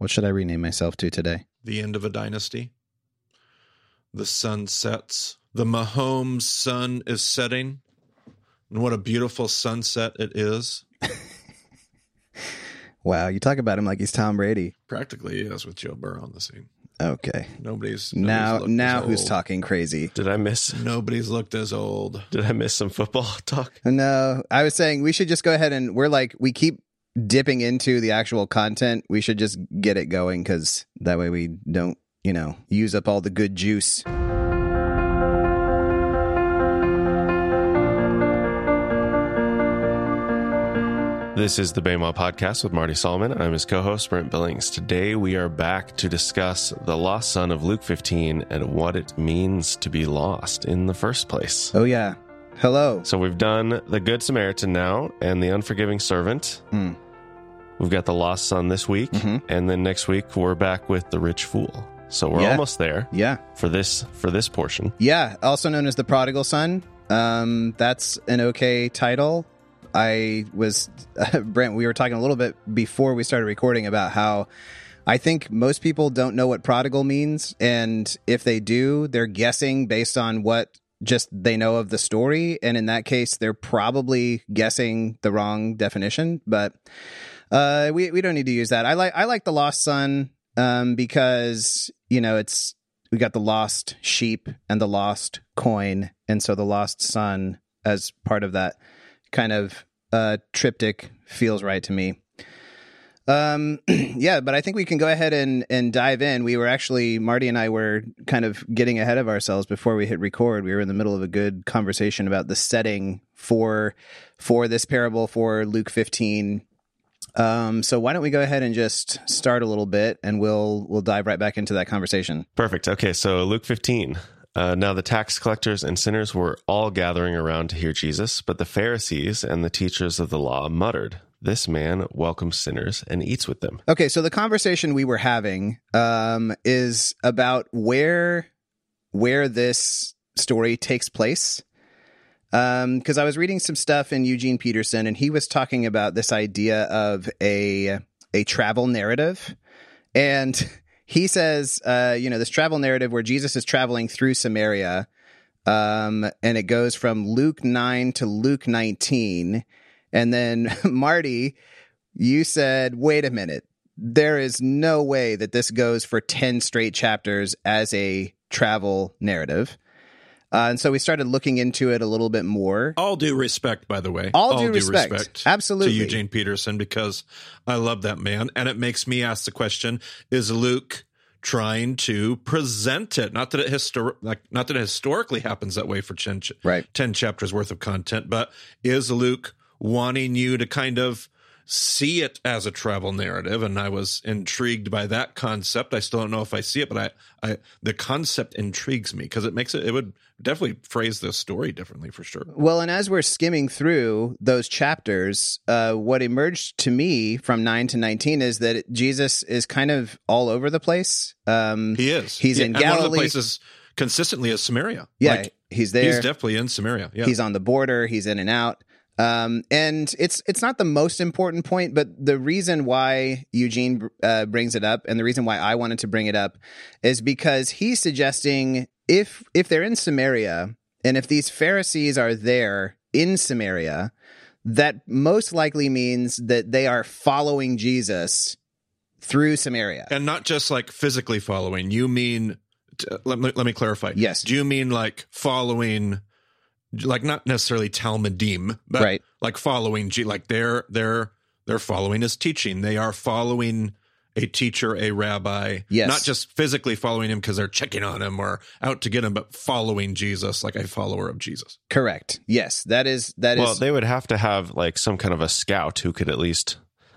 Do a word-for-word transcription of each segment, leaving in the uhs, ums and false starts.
What should I rename myself to today? The end of a dynasty. The sun sets. The Mahomes sun is setting. And what a beautiful sunset it is. Wow, you talk about him like he's Tom Brady. Practically, yes, with Joe Burrow on the scene. Okay. Nobody's, nobody's now. Now who's talking crazy? Did I miss? Nobody's looked as old. Did I miss some football talk? No, I was saying we should just go ahead and we're like we keep dipping into the actual content. We should just get it going because that way we don't, you know, use up all the good juice. This is the BEMA podcast with Marty Solomon. I'm his co-host, Brent Billings. Today, we are back to discuss the lost son of Luke fifteen and what it means to be lost in the first place. Oh, yeah. Hello. So we've done the Good Samaritan now and the unforgiving servant. Mm. We've got the lost son this week. Mm-hmm. And then next week, we're back with the rich fool. So we're yeah. almost there. Yeah. For this, for this portion. Yeah. Also known as the prodigal son. Um, that's an okay title. I was, uh, Brent, we were talking a little bit before we started recording about how I think most people don't know what prodigal means. And if they do, they're guessing based on what just they know of the story. And in that case, they're probably guessing the wrong definition. But uh, we, we don't need to use that. I like I like the lost son um, because, you know, it's we got the lost sheep and the lost coin. And so the lost son as part of that kind of uh, triptych feels right to me. Um, yeah, but I think we can go ahead and, and dive in. We were actually, Marty and I were kind of getting ahead of ourselves before we hit record. We were in the middle of a good conversation about the setting for for this parable for Luke fifteen. Um, so why don't we go ahead and just start a little bit and we'll we'll dive right back into that conversation. Perfect. Okay, so Luke fifteen. Uh, now the tax collectors and sinners were all gathering around to hear Jesus, but the Pharisees and the teachers of the law muttered, "This man welcomes sinners and eats with them." Okay, so the conversation we were having um, is about where where this story takes place. Because um, I was reading some stuff in Eugene Peterson, and he was talking about this idea of a a travel narrative, and he says, uh, you know, this travel narrative where Jesus is traveling through Samaria, um, and it goes from Luke nine to Luke nineteen. And then, Marty, you said, wait a minute, there is no way that this goes for ten straight chapters as a travel narrative. Uh, and so we started looking into it a little bit more. All due respect, by the way. All, All due, due respect. respect. Absolutely. To Eugene Peterson, because I love that man. And it makes me ask the question, is Luke trying to present it? Not that it, histor- like, not that it historically happens that way for ten, ch- right. ten chapters worth of content, but is Luke wanting you to kind of see it as a travel narrative? And I was intrigued by that concept. I still don't know if I see it, but I, I the concept intrigues me because it makes it, it would definitely phrase this story differently for sure. Well, and as we're skimming through those chapters, uh, what emerged to me from nine to nineteen is that it, Jesus is kind of all over the place. Um, he is. He's yeah, in Galilee. One of the places consistently is Samaria. Yeah, like, he's there. He's definitely in Samaria. Yeah. He's on the border. He's in and out. Um, and it's it's not the most important point, but the reason why Eugene uh, brings it up and the reason why I wanted to bring it up is because he's suggesting if if they're in Samaria and if these Pharisees are there in Samaria, that most likely means that they are following Jesus through Samaria. And not just like physically following. You mean, let me, let me clarify. Yes. Do you mean like following, like not necessarily Talmudim, but right. like following, like they're they're they're following his teaching. They are following a teacher, a rabbi, yes. not just physically following him because they're checking on him or out to get him, but following Jesus, like a follower of Jesus. Correct. Yes, that is that well, is. Well, they would have to have like some kind of a scout who could at least,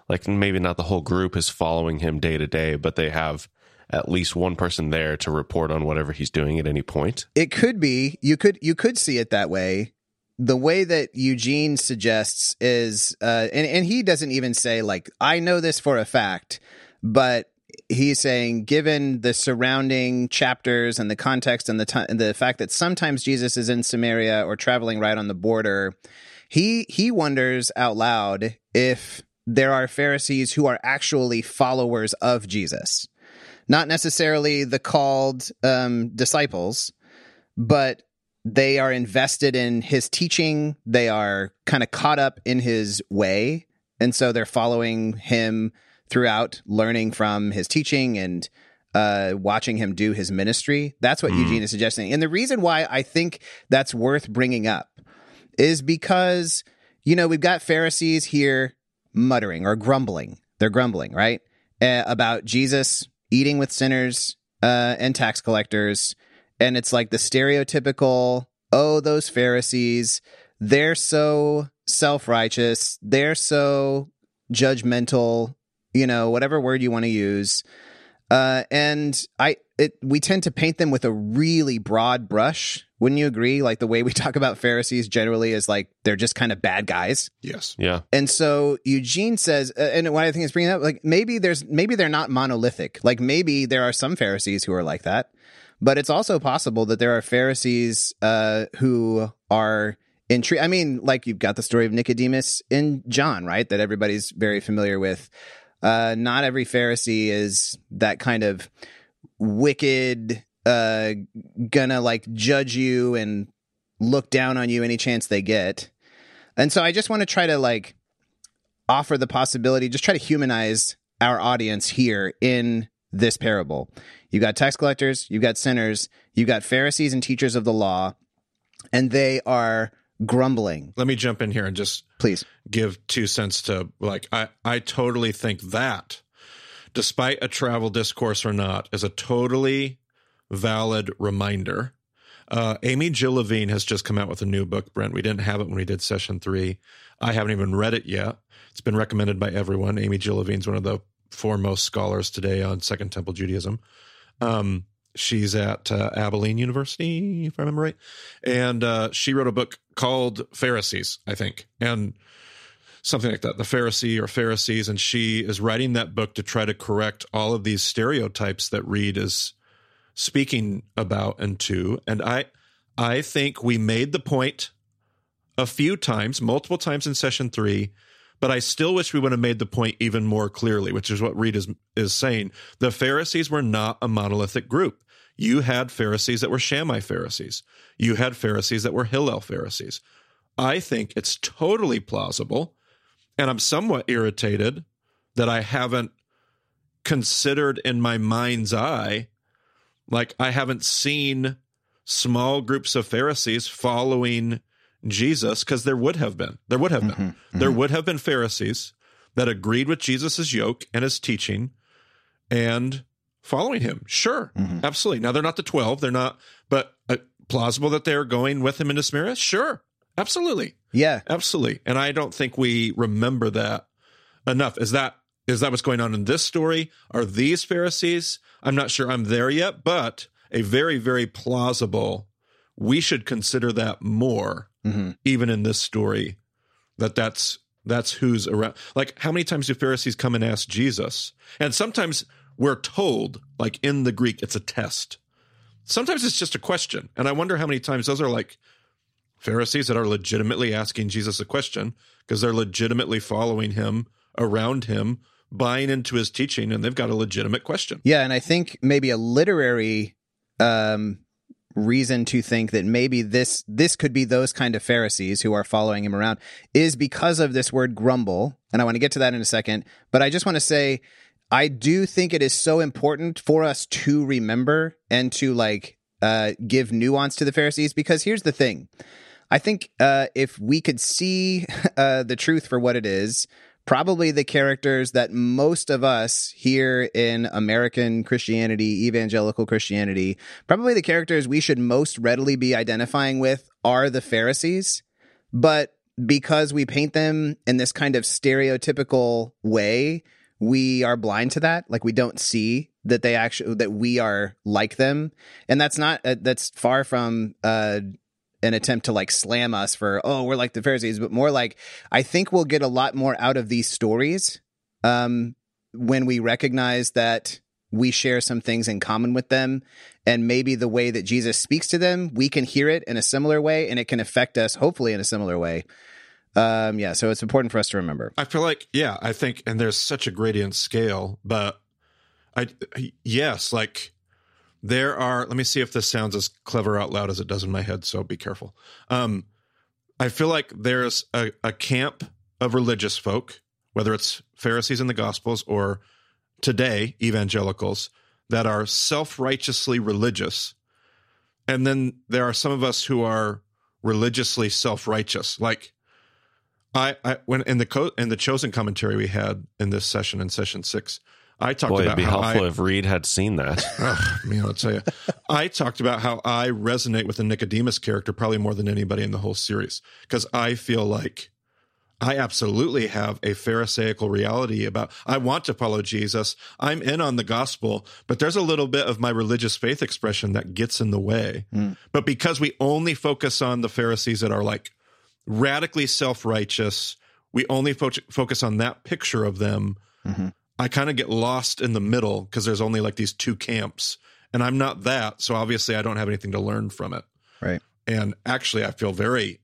like maybe not the whole group is following him day to day, but they have at least one person there to report on whatever he's doing at any point. It could be. You could you could see it that way. The way that Eugene suggests is, uh, and, and he doesn't even say, like, I know this for a fact, but he's saying, given the surrounding chapters and the context and the t- and the fact that sometimes Jesus is in Samaria or traveling right on the border, he he wonders out loud if there are Pharisees who are actually followers of Jesus. Not necessarily the called um, disciples, but they are invested in his teaching. They are kind of caught up in his way. And so they're following him throughout, learning from his teaching and uh, watching him do his ministry. That's what mm. Eugene is suggesting. And the reason why I think that's worth bringing up is because, you know, we've got Pharisees here muttering or grumbling. They're grumbling, right? Uh, about Jesus eating with sinners uh, and tax collectors. And it's like the stereotypical, oh, those Pharisees, they're so self-righteous, they're so judgmental, you know, whatever word you want to use. Uh, and I, it, we tend to paint them with a really broad brush. Wouldn't you agree? Like the way we talk about Pharisees generally is like, they're just kind of bad guys. Yes. Yeah. And so Eugene says, and what I think is bringing up, like maybe there's, maybe they're not monolithic. Like maybe there are some Pharisees who are like that. But it's also possible that there are Pharisees uh, who are intrigued. I mean, like you've got the story of Nicodemus in John, right? That everybody's very familiar with. Uh, not every Pharisee is that kind of wicked, uh, gonna like judge you and look down on you any chance they get. And so I just want to try to like offer the possibility, just try to humanize our audience here in this parable. You got tax collectors, you got sinners, you got Pharisees and teachers of the law, and they are grumbling. Let me jump in here and just please give two cents to, like, I, I totally think that, despite a travel discourse or not, is a totally valid reminder. Uh, Amy-Jill Levine has just come out with a new book, Brent. We didn't have it when we did session three. I haven't even read it yet. It's been recommended by everyone. Amy-Jill Levine's one of the foremost scholars today on Second Temple Judaism. Um, she's at uh, Abilene University, if I remember right. And uh, she wrote a book called Pharisees, I think, and something like that, The Pharisee or Pharisees. And she is writing that book to try to correct all of these stereotypes that Reed is speaking about and to. And I, I think we made the point a few times, multiple times in session three, but I still wish we would have made the point even more clearly, which is what Reed is, is saying. The Pharisees were not a monolithic group. You had Pharisees that were Shammai Pharisees. You had Pharisees that were Hillel Pharisees. I think it's totally plausible, and I'm somewhat irritated that I haven't considered in my mind's eye, like I haven't seen small groups of Pharisees following Jesus, because there would have been, there would have been, mm-hmm, mm-hmm. there would have been Pharisees that agreed with Jesus's yoke and his teaching and following him. Sure. Mm-hmm. Absolutely. Now they're not the twelve. They're not, but uh, plausible that they're going with him into Samaria. Sure. Absolutely. Yeah, absolutely. And I don't think we remember that enough. Is that, is that what's going on in this story? Are these Pharisees? I'm not sure I'm there yet, but a very, very plausible, we should consider that more. Mm-hmm. Even in this story, that that's that's who's around. Like, how many times do Pharisees come and ask Jesus? And sometimes we're told, like in the Greek, it's a test. Sometimes it's just a question. And I wonder how many times those are like Pharisees that are legitimately asking Jesus a question because they're legitimately following him, around him, buying into his teaching, and they've got a legitimate question. Yeah, and I think maybe a literary um reason to think that maybe this this could be those kind of Pharisees who are following him around is because of this word grumble. And I want to get to that in a second. But I just want to say, I do think it is so important for us to remember and to like uh, give nuance to the Pharisees, because here's the thing. I think uh, if we could see uh, the truth for what it is, probably the characters that most of us here in American Christianity, evangelical Christianity, probably the characters we should most readily be identifying with are the Pharisees. But because we paint them in this kind of stereotypical way, we are blind to that. Like we don't see that they actually, that we are like them. And that's not, uh, that's far from, uh, an attempt to like slam us for, oh, we're like the Pharisees, but more like, I think we'll get a lot more out of these stories um, when we recognize that we share some things in common with them. And maybe the way that Jesus speaks to them, we can hear it in a similar way, and it can affect us, hopefully in a similar way. Um, yeah, so it's important for us to remember. I feel like, yeah, I think, and there's such a gradient scale, but I, yes, like there are, let me see if this sounds as clever out loud as it does in my head, so be careful. Um, I feel like there's a, a camp of religious folk, whether it's Pharisees in the Gospels or today evangelicals, that are self-righteously religious. And then there are some of us who are religiously self-righteous, like, I, I when in the co- in the chosen commentary we had in this session, in session six, I talked Boy, about it'd be how helpful I, if Reed had seen that. Oh, man, I'll tell you, I talked about how I resonate with the Nicodemus character probably more than anybody in the whole series, because I feel like I absolutely have a Pharisaical reality about I want to follow Jesus. I'm in on the gospel, but there's a little bit of my religious faith expression that gets in the way. Mm. But because we only focus on the Pharisees that are like radically self-righteous, we only fo- focus on that picture of them, mm-hmm. I kind of get lost in the middle because there's only like these two camps, and I'm not that, so obviously I don't have anything to learn from it. Right. And actually I feel very,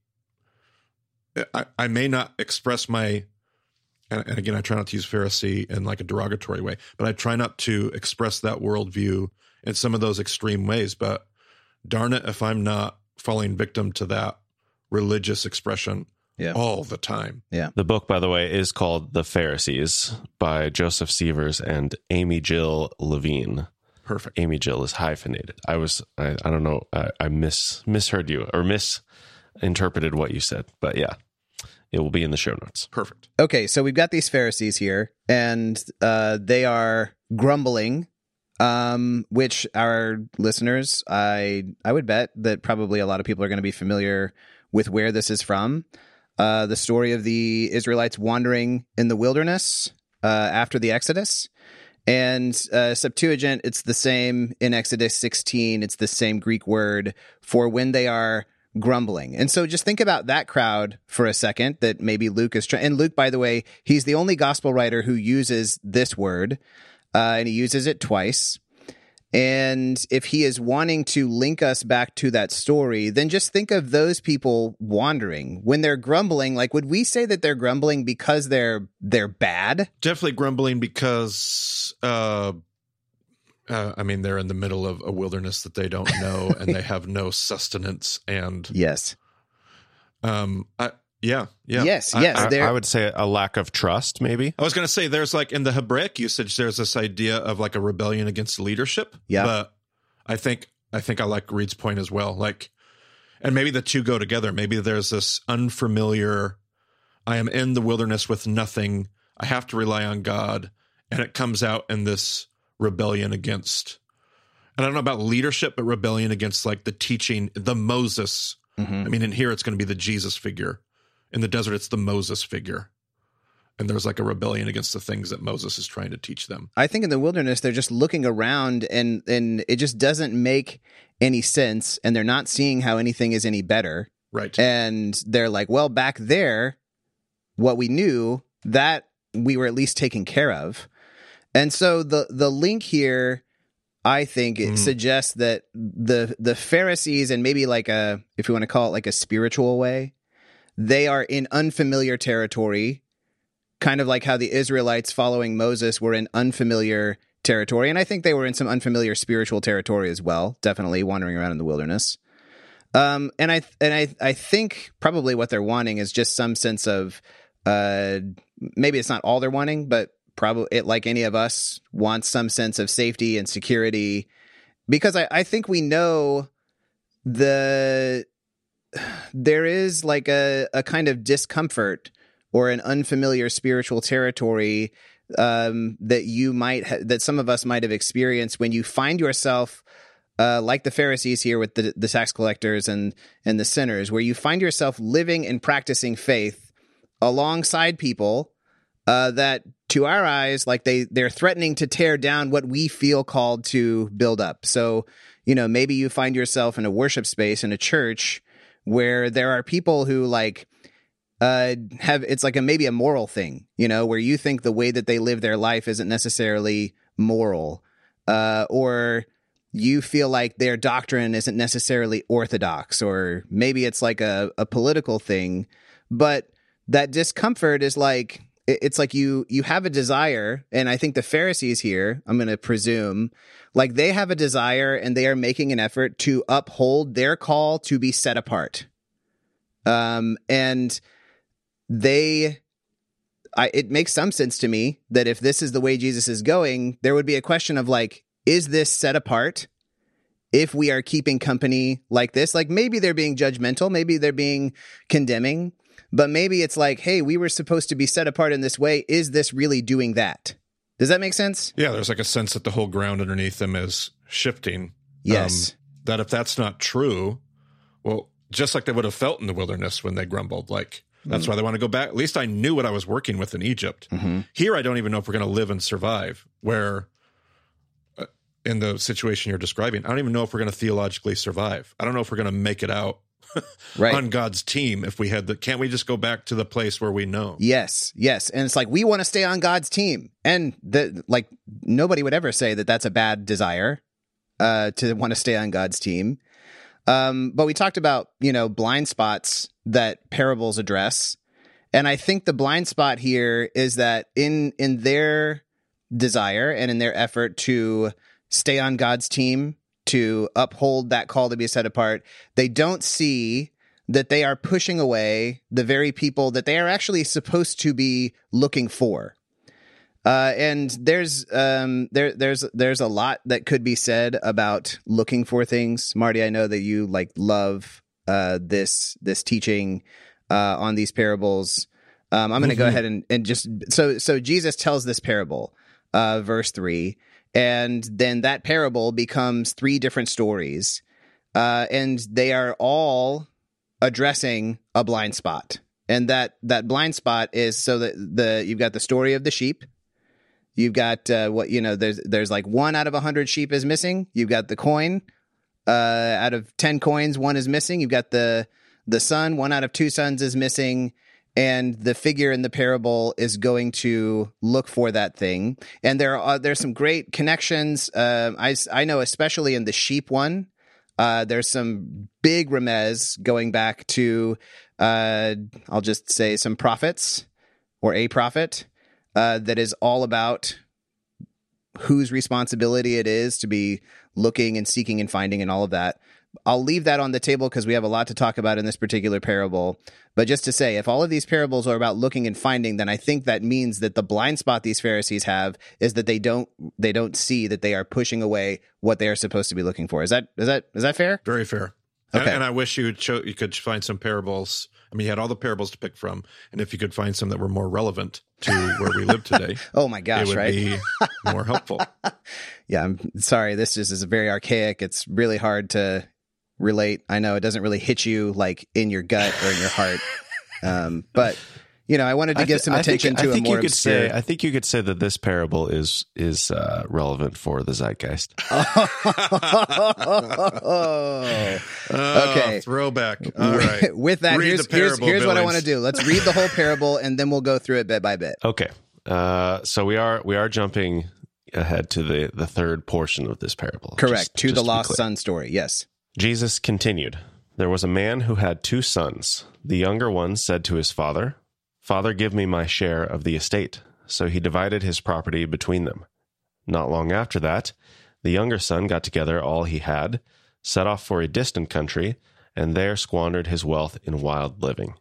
I, I may not express my, and, and again, I try not to use Pharisee in like a derogatory way, but I try not to express that worldview in some of those extreme ways, but darn it if I'm not falling victim to that religious expression yeah. all the time. Yeah. The book, by the way, is called The Pharisees by Joseph Sievers and Amy-Jill Levine. Perfect. Amy-Jill is hyphenated. I was, I, I don't know, I, I mis misheard you or misinterpreted what you said, but yeah, it will be in the show notes. Perfect. Okay, so we've got these Pharisees here, and uh, they are grumbling. Um, which our listeners, I I would bet that probably a lot of people are going to be familiar with where this is from. Uh, the story of the Israelites wandering in the wilderness uh, after the Exodus. And uh, Septuagint, it's the same in Exodus sixteen. It's the same Greek word for when they are grumbling. And so just think about that crowd for a second that maybe Luke is trying. And Luke, by the way, he's the only gospel writer who uses this word. Uh, and he uses it twice. And if he is wanting to link us back to that story, then just think of those people wandering. When they're grumbling, like, would we say that they're grumbling because they're they're bad? Definitely grumbling because, uh, uh, I mean, they're in the middle of a wilderness that they don't know, and they have no sustenance. And yes, um, I. Yeah, yeah. Yes, yes. I, I, I would say a lack of trust, maybe. I was going to say there's like in the Hebraic usage, there's this idea of like a rebellion against leadership. Yeah. But I think I think I like Reed's point as well. Like, and maybe the two go together. Maybe there's this unfamiliar, I am in the wilderness with nothing. I have to rely on God. And it comes out in this rebellion against, and I don't know about leadership, but rebellion against like the teaching, the Moses. Mm-hmm. I mean, in here, it's going to be the Jesus figure. In the desert, it's the Moses figure. And there's like a rebellion against the things that Moses is trying to teach them. I think in the wilderness, they're just looking around and, and it just doesn't make any sense. And they're not seeing how anything is any better. Right. And they're like, well, back there, what we knew, that we were at least taken care of. And so the, the link here, I think it mm. suggests that the, the Pharisees, and maybe like a, if you want to call it like a spiritual way, they are in unfamiliar territory, kind of like how the Israelites following Moses were in unfamiliar territory. And I think they were in some unfamiliar spiritual territory as well, definitely wandering around in the wilderness. Um, and I and I, I think probably what they're wanting is just some sense of, uh, maybe it's not all they're wanting, but probably it, like any of us, wants some sense of safety and security. Because I, I think we know the... there is like a, a kind of discomfort or an unfamiliar spiritual territory um, that you might ha- that some of us might have experienced when you find yourself uh, like the Pharisees here with the, the tax collectors and and the sinners, where you find yourself living and practicing faith alongside people uh, that to our eyes, like they they're threatening to tear down what we feel called to build up. So, you know, maybe you find yourself in a worship space in a church where there are people who like uh, have it's like a maybe a moral thing, you know, where you think the way that they live their life isn't necessarily moral, uh, or you feel like their doctrine isn't necessarily orthodox, or maybe it's like a, a political thing. But that discomfort is like, it's like you you have a desire, and I think the Pharisees here, I'm going to presume, like they have a desire and they are making an effort to uphold their call to be set apart. Um, and they, I, it makes some sense to me that if this is the way Jesus is going, there would be a question of like, is this set apart? If we are keeping company like this, like maybe they're being judgmental, maybe they're being condemning, but maybe it's like, hey, we were supposed to be set apart in this way. Is this really doing that? Does that make sense? Yeah, there's like a sense that the whole ground underneath them is shifting. Yes. Um, that if that's not true, well, just like they would have felt in the wilderness when they grumbled, like, that's mm-hmm. why they want to go back. At least I knew what I was working with in Egypt. Mm-hmm. Here, I don't even know if we're going to live and survive, where uh, in the situation you're describing, I don't even know if we're going to theologically survive. I don't know if we're going to make it out. Right. On God's team, if we had the, can't we just go back to the place where we know? Yes, yes. And it's like, we want to stay on God's team. And the, like, nobody would ever say that that's a bad desire uh, to want to stay on God's team. Um, but we talked about, you know, blind spots that parables address. And I think the blind spot here is that in in their desire and in their effort to stay on God's team, to uphold that call to be set apart, they don't see that they are pushing away the very people that they are actually supposed to be looking for. Uh, and there's um, there there's there's a lot that could be said about looking for things. Marty, I know that you like love uh, this this teaching uh, on these parables. Um, I'm going to mm-hmm. go ahead and, and just so so Jesus tells this parable, uh, verse three. And then that parable becomes three different stories, uh, and they are all addressing a blind spot. And that, that blind spot is so that the you've got the story of the sheep. You've got uh, what you know. There's there's like one out of a hundred sheep is missing. You've got the coin. Uh, out of ten coins, one is missing. You've got the the son. One out of two sons is missing. And the figure in the parable is going to look for that thing. And there are there's some great connections. Uh, I, I know, especially in the sheep one, uh, there's some big remez going back to, uh, I'll just say, some prophets or a prophet uh, that is all about whose responsibility it is to be looking and seeking and finding and all of that. I'll leave that on the table because we have a lot to talk about in this particular parable. But just to say, if all of these parables are about looking and finding, then I think that means that the blind spot these Pharisees have is that they don't they don't see that they are pushing away what they are supposed to be looking for. Is that is that is that fair? Very fair. Okay. And, and I wish you cho- you could find some parables. I mean, you had all the parables to pick from, and if you could find some that were more relevant to where we live today, oh my gosh, it would right? be more helpful. Yeah, I'm sorry. This just is very archaic. It's really hard to relate. I know it doesn't really hit you like in your gut or in your heart, um, but you know, I wanted to give th- some attention think, to I think a more you could obscure... say, I think you could say that this parable is is uh, relevant for the zeitgeist. oh, okay, throwback. All right. With that, read here's, the parable, here's, here's what I want to do. Let's read the whole parable, and then we'll go through it bit by bit. Okay. Uh, so we are we are jumping ahead to the the third portion of this parable. Correct. Just, to just the lost son story. Yes. Jesus continued, "There was a man who had two sons. The younger one said to his father, 'Father, give me my share of the estate.' So he divided his property between them. Not long after that, the younger son got together all he had, set off for a distant country, and there squandered his wealth in wild living.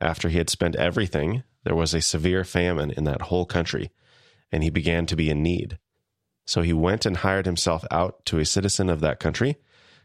After he had spent everything, there was a severe famine in that whole country, and he began to be in need. So he went and hired himself out to a citizen of that country,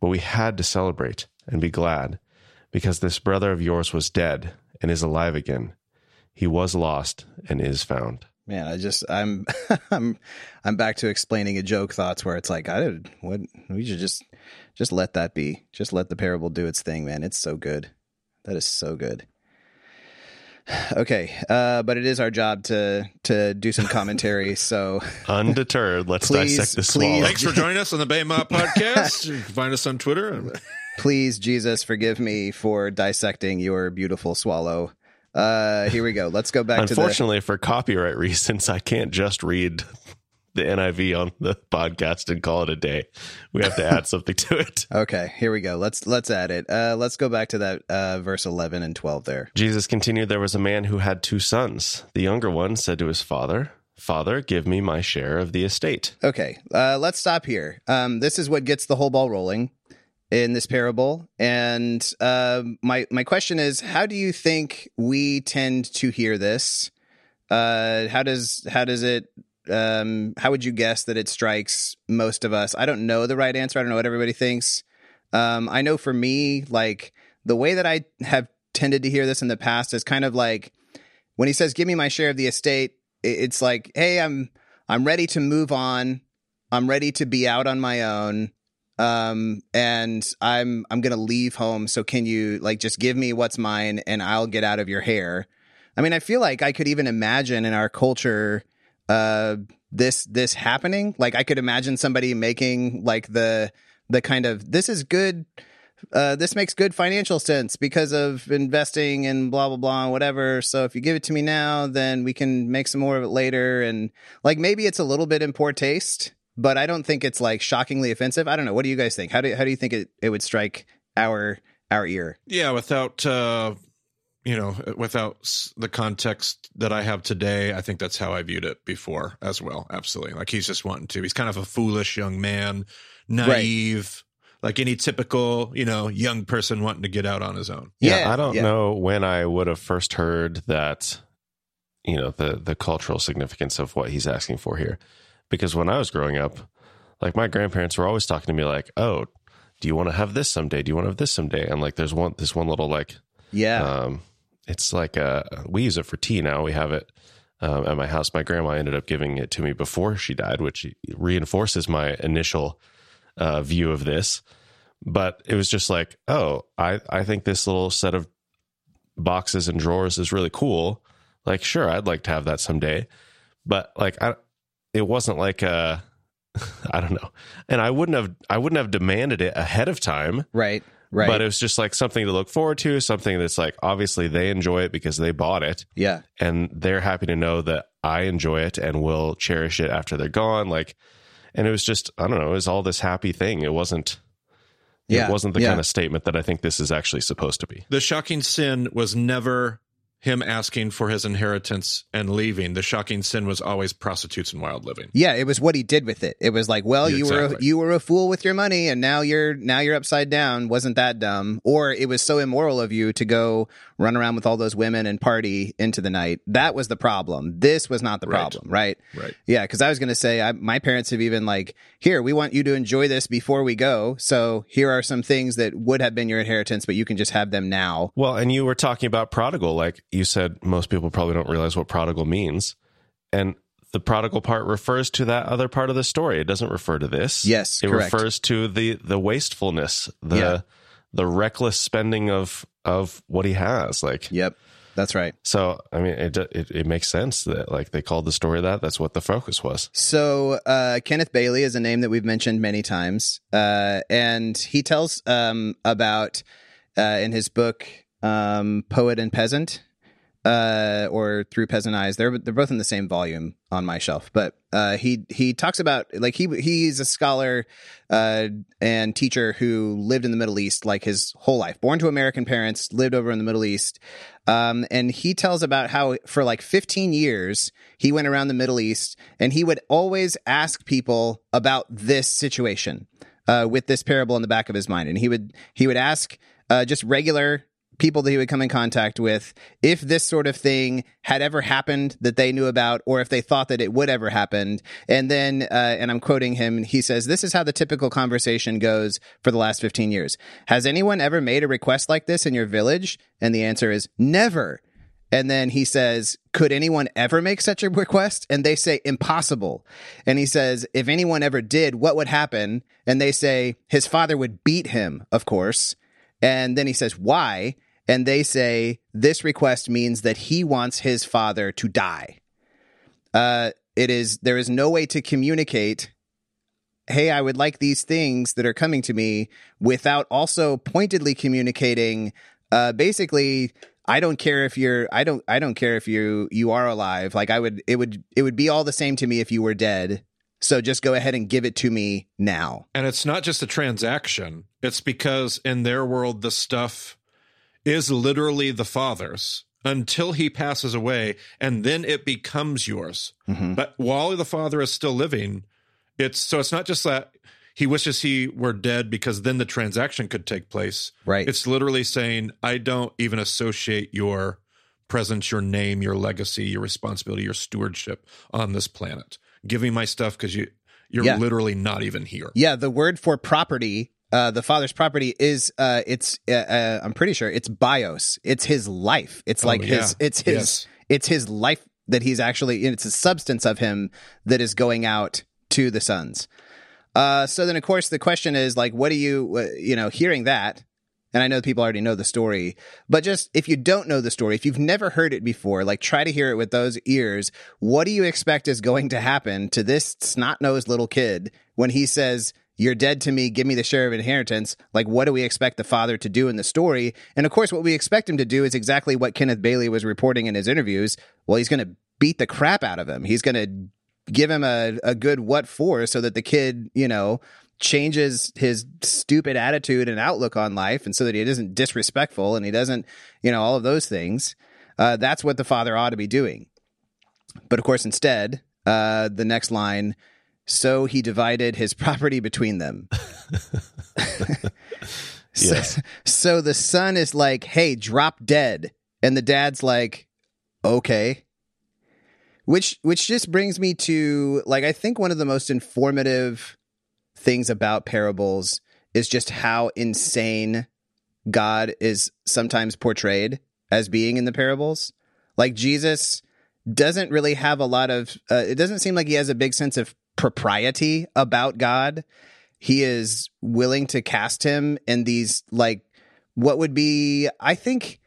But we had to celebrate and be glad, because this brother of yours was dead and is alive again. He was lost and is found. Man, I just, I'm, I'm, I'm back to explaining a joke thoughts where it's like, I did, what, we should just, just let that be. Just let the parable do its thing, man. It's so good. That is so good. Okay, uh, but it is our job to to do some commentary. So undeterred, let's please, dissect this please. Thanks for joining us on the BEMA podcast. You can find us on Twitter. Please, Jesus, forgive me for dissecting your beautiful swallow. Uh, here we go. Let's go back. Unfortunately, to the... for copyright reasons, I can't just read the N I V on the podcast and call it a day. We have to add something to it. Okay, here we go. Let's let's add it. Uh, let's go back to that uh, verse eleven and twelve there. Jesus continued, there was a man who had two sons. The younger one said to his father, Father, give me my share of the estate. Okay, uh, let's stop here. Um, this is what gets the whole ball rolling in this parable. And uh, my, my question is, how do you think we tend to hear this? Uh, how does how does it... Um, how would you guess that it strikes most of us? I don't know the right answer. I don't know what everybody thinks. Um, I know for me, like the way that I have tended to hear this in the past is kind of like when he says, give me my share of the estate. It's like, hey, I'm, I'm ready to move on. I'm ready to be out on my own. Um, and I'm, I'm going to leave home. So can you like, just give me what's mine and I'll get out of your hair. I mean, I feel like I could even imagine in our culture, Uh, this this happening. Like I could imagine somebody making like the the kind of this is good. Uh, this makes good financial sense because of investing and blah blah blah and whatever. So if you give it to me now, then we can make some more of it later. And like maybe it's a little bit in poor taste, but I don't think it's like shockingly offensive. I don't know. What do you guys think? How do how do you think it, it would strike our our ear? Yeah, without. Uh... You know, without the context that I have today, I think that's how I viewed it before as well. Absolutely. Like he's just wanting to. He's kind of a foolish young man, naive, right. Like any typical, you know, young person wanting to get out on his own. Yeah. yeah I don't yeah. know when I would have first heard that, you know, the, the cultural significance of what he's asking for here. Because when I was growing up, like my grandparents were always talking to me like, oh, do you want to have this someday? Do you want to have this someday? And like there's one this one little like, yeah. Um, It's like a, we use it for tea now. We have it um, at my house. My grandma ended up giving it to me before she died, which reinforces my initial uh, view of this. But it was just like, oh, I, I think this little set of boxes and drawers is really cool. Like, sure, I'd like to have that someday. But like, I, it wasn't like a, I don't know. And I wouldn't have, I wouldn't have demanded it ahead of time. Right. Right. But it was just like something to look forward to, something that's like, obviously they enjoy it because they bought it. Yeah. And they're happy to know that I enjoy it and will cherish it after they're gone. Like, and it was just, I don't know, it was all this happy thing. It wasn't, yeah. it wasn't the yeah. kind of statement that I think this is actually supposed to be. The shocking sin was never him asking for his inheritance and leaving. The shocking sin was always prostitutes and wild living. Yeah, it was what he did with it. It was like, well, yeah, you exactly. were a, you were a fool with your money, and now you're now you're upside down. Wasn't that dumb? Or it was so immoral of you to go run around with all those women and party into the night. That was the problem. This was not the right. problem, right? Right. Yeah, because I was going to say, I, my parents have even like, here, we want you to enjoy this before we go. So here are some things that would have been your inheritance, but you can just have them now. Well, and you were talking about prodigal, like. You said most people probably don't realize what prodigal means. And the prodigal part refers to that other part of the story. It doesn't refer to this. Yes, it correct. refers to the the wastefulness, the yeah. the reckless spending of of what he has. Like, yep, that's right. So, I mean, it it, it makes sense that like they called the story that. That's what the focus was. So, uh, Kenneth Bailey is a name that we've mentioned many times, uh, and he tells um, about uh, in his book um, Poet and Peasant. Uh, or Through Peasant Eyes. They're they're both in the same volume on my shelf. But uh, he he talks about like he he's a scholar uh, and teacher who lived in the Middle East like his whole life. Born to American parents, lived over in the Middle East. Um, and he tells about how for like fifteen years he went around the Middle East and he would always ask people about this situation uh, with this parable in the back of his mind. And he would he would ask uh, just regular people that he would come in contact with, if this sort of thing had ever happened that they knew about, or if they thought that it would ever happen. And then, uh, and I'm quoting him, he says, this is how the typical conversation goes for the last fifteen years. Has anyone ever made a request like this in your village? And the answer is never. And then he says, could anyone ever make such a request? And they say, impossible. And he says, if anyone ever did, what would happen? And they say, his father would beat him, of course. And then he says, why? And they say, this request means that he wants his father to die. Uh, it is there is no way to communicate, hey, I would like these things that are coming to me, without also pointedly communicating, uh, basically, I don't care if you're, I don't, I don't care if you you are alive. Like I would, it would, it would be all the same to me if you were dead. So just go ahead and give it to me now. And it's not just a transaction. It's because in their world, the stuff is literally the father's until he passes away, and then it becomes yours. Mm-hmm. But while the father is still living, it's so it's not just that he wishes he were dead because then the transaction could take place. Right. It's literally saying, I don't even associate your presence, your name, your legacy, your responsibility, your stewardship on this planet. Give me my stuff because you, you're yeah. literally not even here. Yeah, the word for property, Uh, the father's property is, uh, it's, uh, uh, I'm pretty sure it's bios. It's his life. It's like oh, yeah. his, it's his, yes. it's his life that he's actually, it's a substance of him that is going out to the sons. Uh, so then of course the question is like, what do you, uh, you know, hearing that, and I know people already know the story, but just if you don't know the story, if you've never heard it before, like try to hear it with those ears. What do you expect is going to happen to this snot-nosed little kid when he says, you're dead to me, give me the share of inheritance? Like, what do we expect the father to do in the story? And of course, what we expect him to do is exactly what Kenneth Bailey was reporting in his interviews. Well, he's going to beat the crap out of him. He's going to give him a, a good what for so that the kid, you know, changes his stupid attitude and outlook on life, and so that he isn't disrespectful and he doesn't, you know, all of those things. Uh, that's what the father ought to be doing. But of course, instead, uh, the next line, so he divided his property between them. so, yes. so the son is like, hey, drop dead. And the dad's like, okay. Which which just brings me to, like, I think one of the most informative things about parables is just how insane God is sometimes portrayed as being in the parables. Like, Jesus doesn't really have a lot of, uh, it doesn't seem like he has a big sense of propriety about God. He is willing to cast him in these, like, what would be, I think,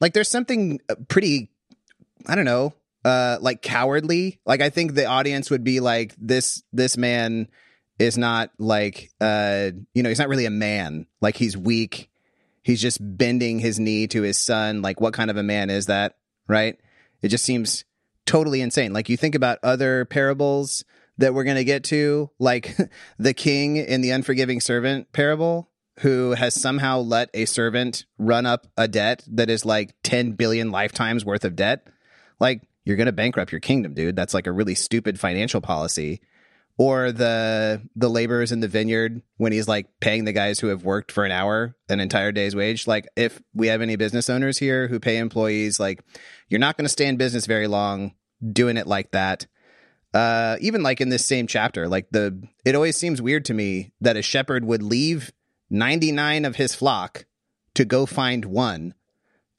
like, there's something pretty, I don't know, uh, like cowardly. Like, I think the audience would be like, this, this man is not like, uh, you know, he's not really a man. Like, he's weak. He's just bending his knee to his son. Like, what kind of a man is that? Right. It just seems totally insane. Like, you think about other parables that we're going to get to, like the king in the unforgiving servant parable, who has somehow let a servant run up a debt that is like ten billion lifetimes worth of debt. Like, you're going to bankrupt your kingdom, dude. That's like a really stupid financial policy. Or the the laborers in the vineyard, when he's like paying the guys who have worked for an hour, an entire day's wage. Like, if we have any business owners here who pay employees, like, you're not going to stay in business very long doing it like that. Uh, even like in this same chapter, like the, it always seems weird to me that a shepherd would leave ninety-nine of his flock to go find one.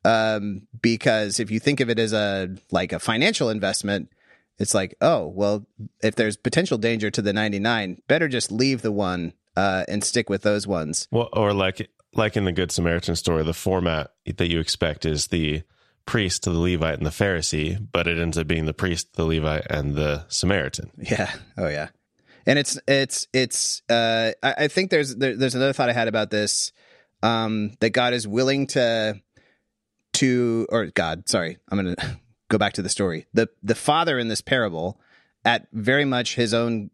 Um, because if you think of it as a, like a financial investment, It's like, oh, well, if there's potential danger to the ninety-nine, better just leave the one uh, and stick with those ones. Well, or like like in the Good Samaritan story, the format that you expect is the priest, the Levite, and the Pharisee, but it ends up being the priest, the Levite, and the Samaritan. Yeah. Oh, yeah. And it's it's it's. Uh, I, I think there's there, there's another thought I had about this, um, that God is willing to to or God, sorry, I'm going to go back to the story. The the father in this parable, at very much his own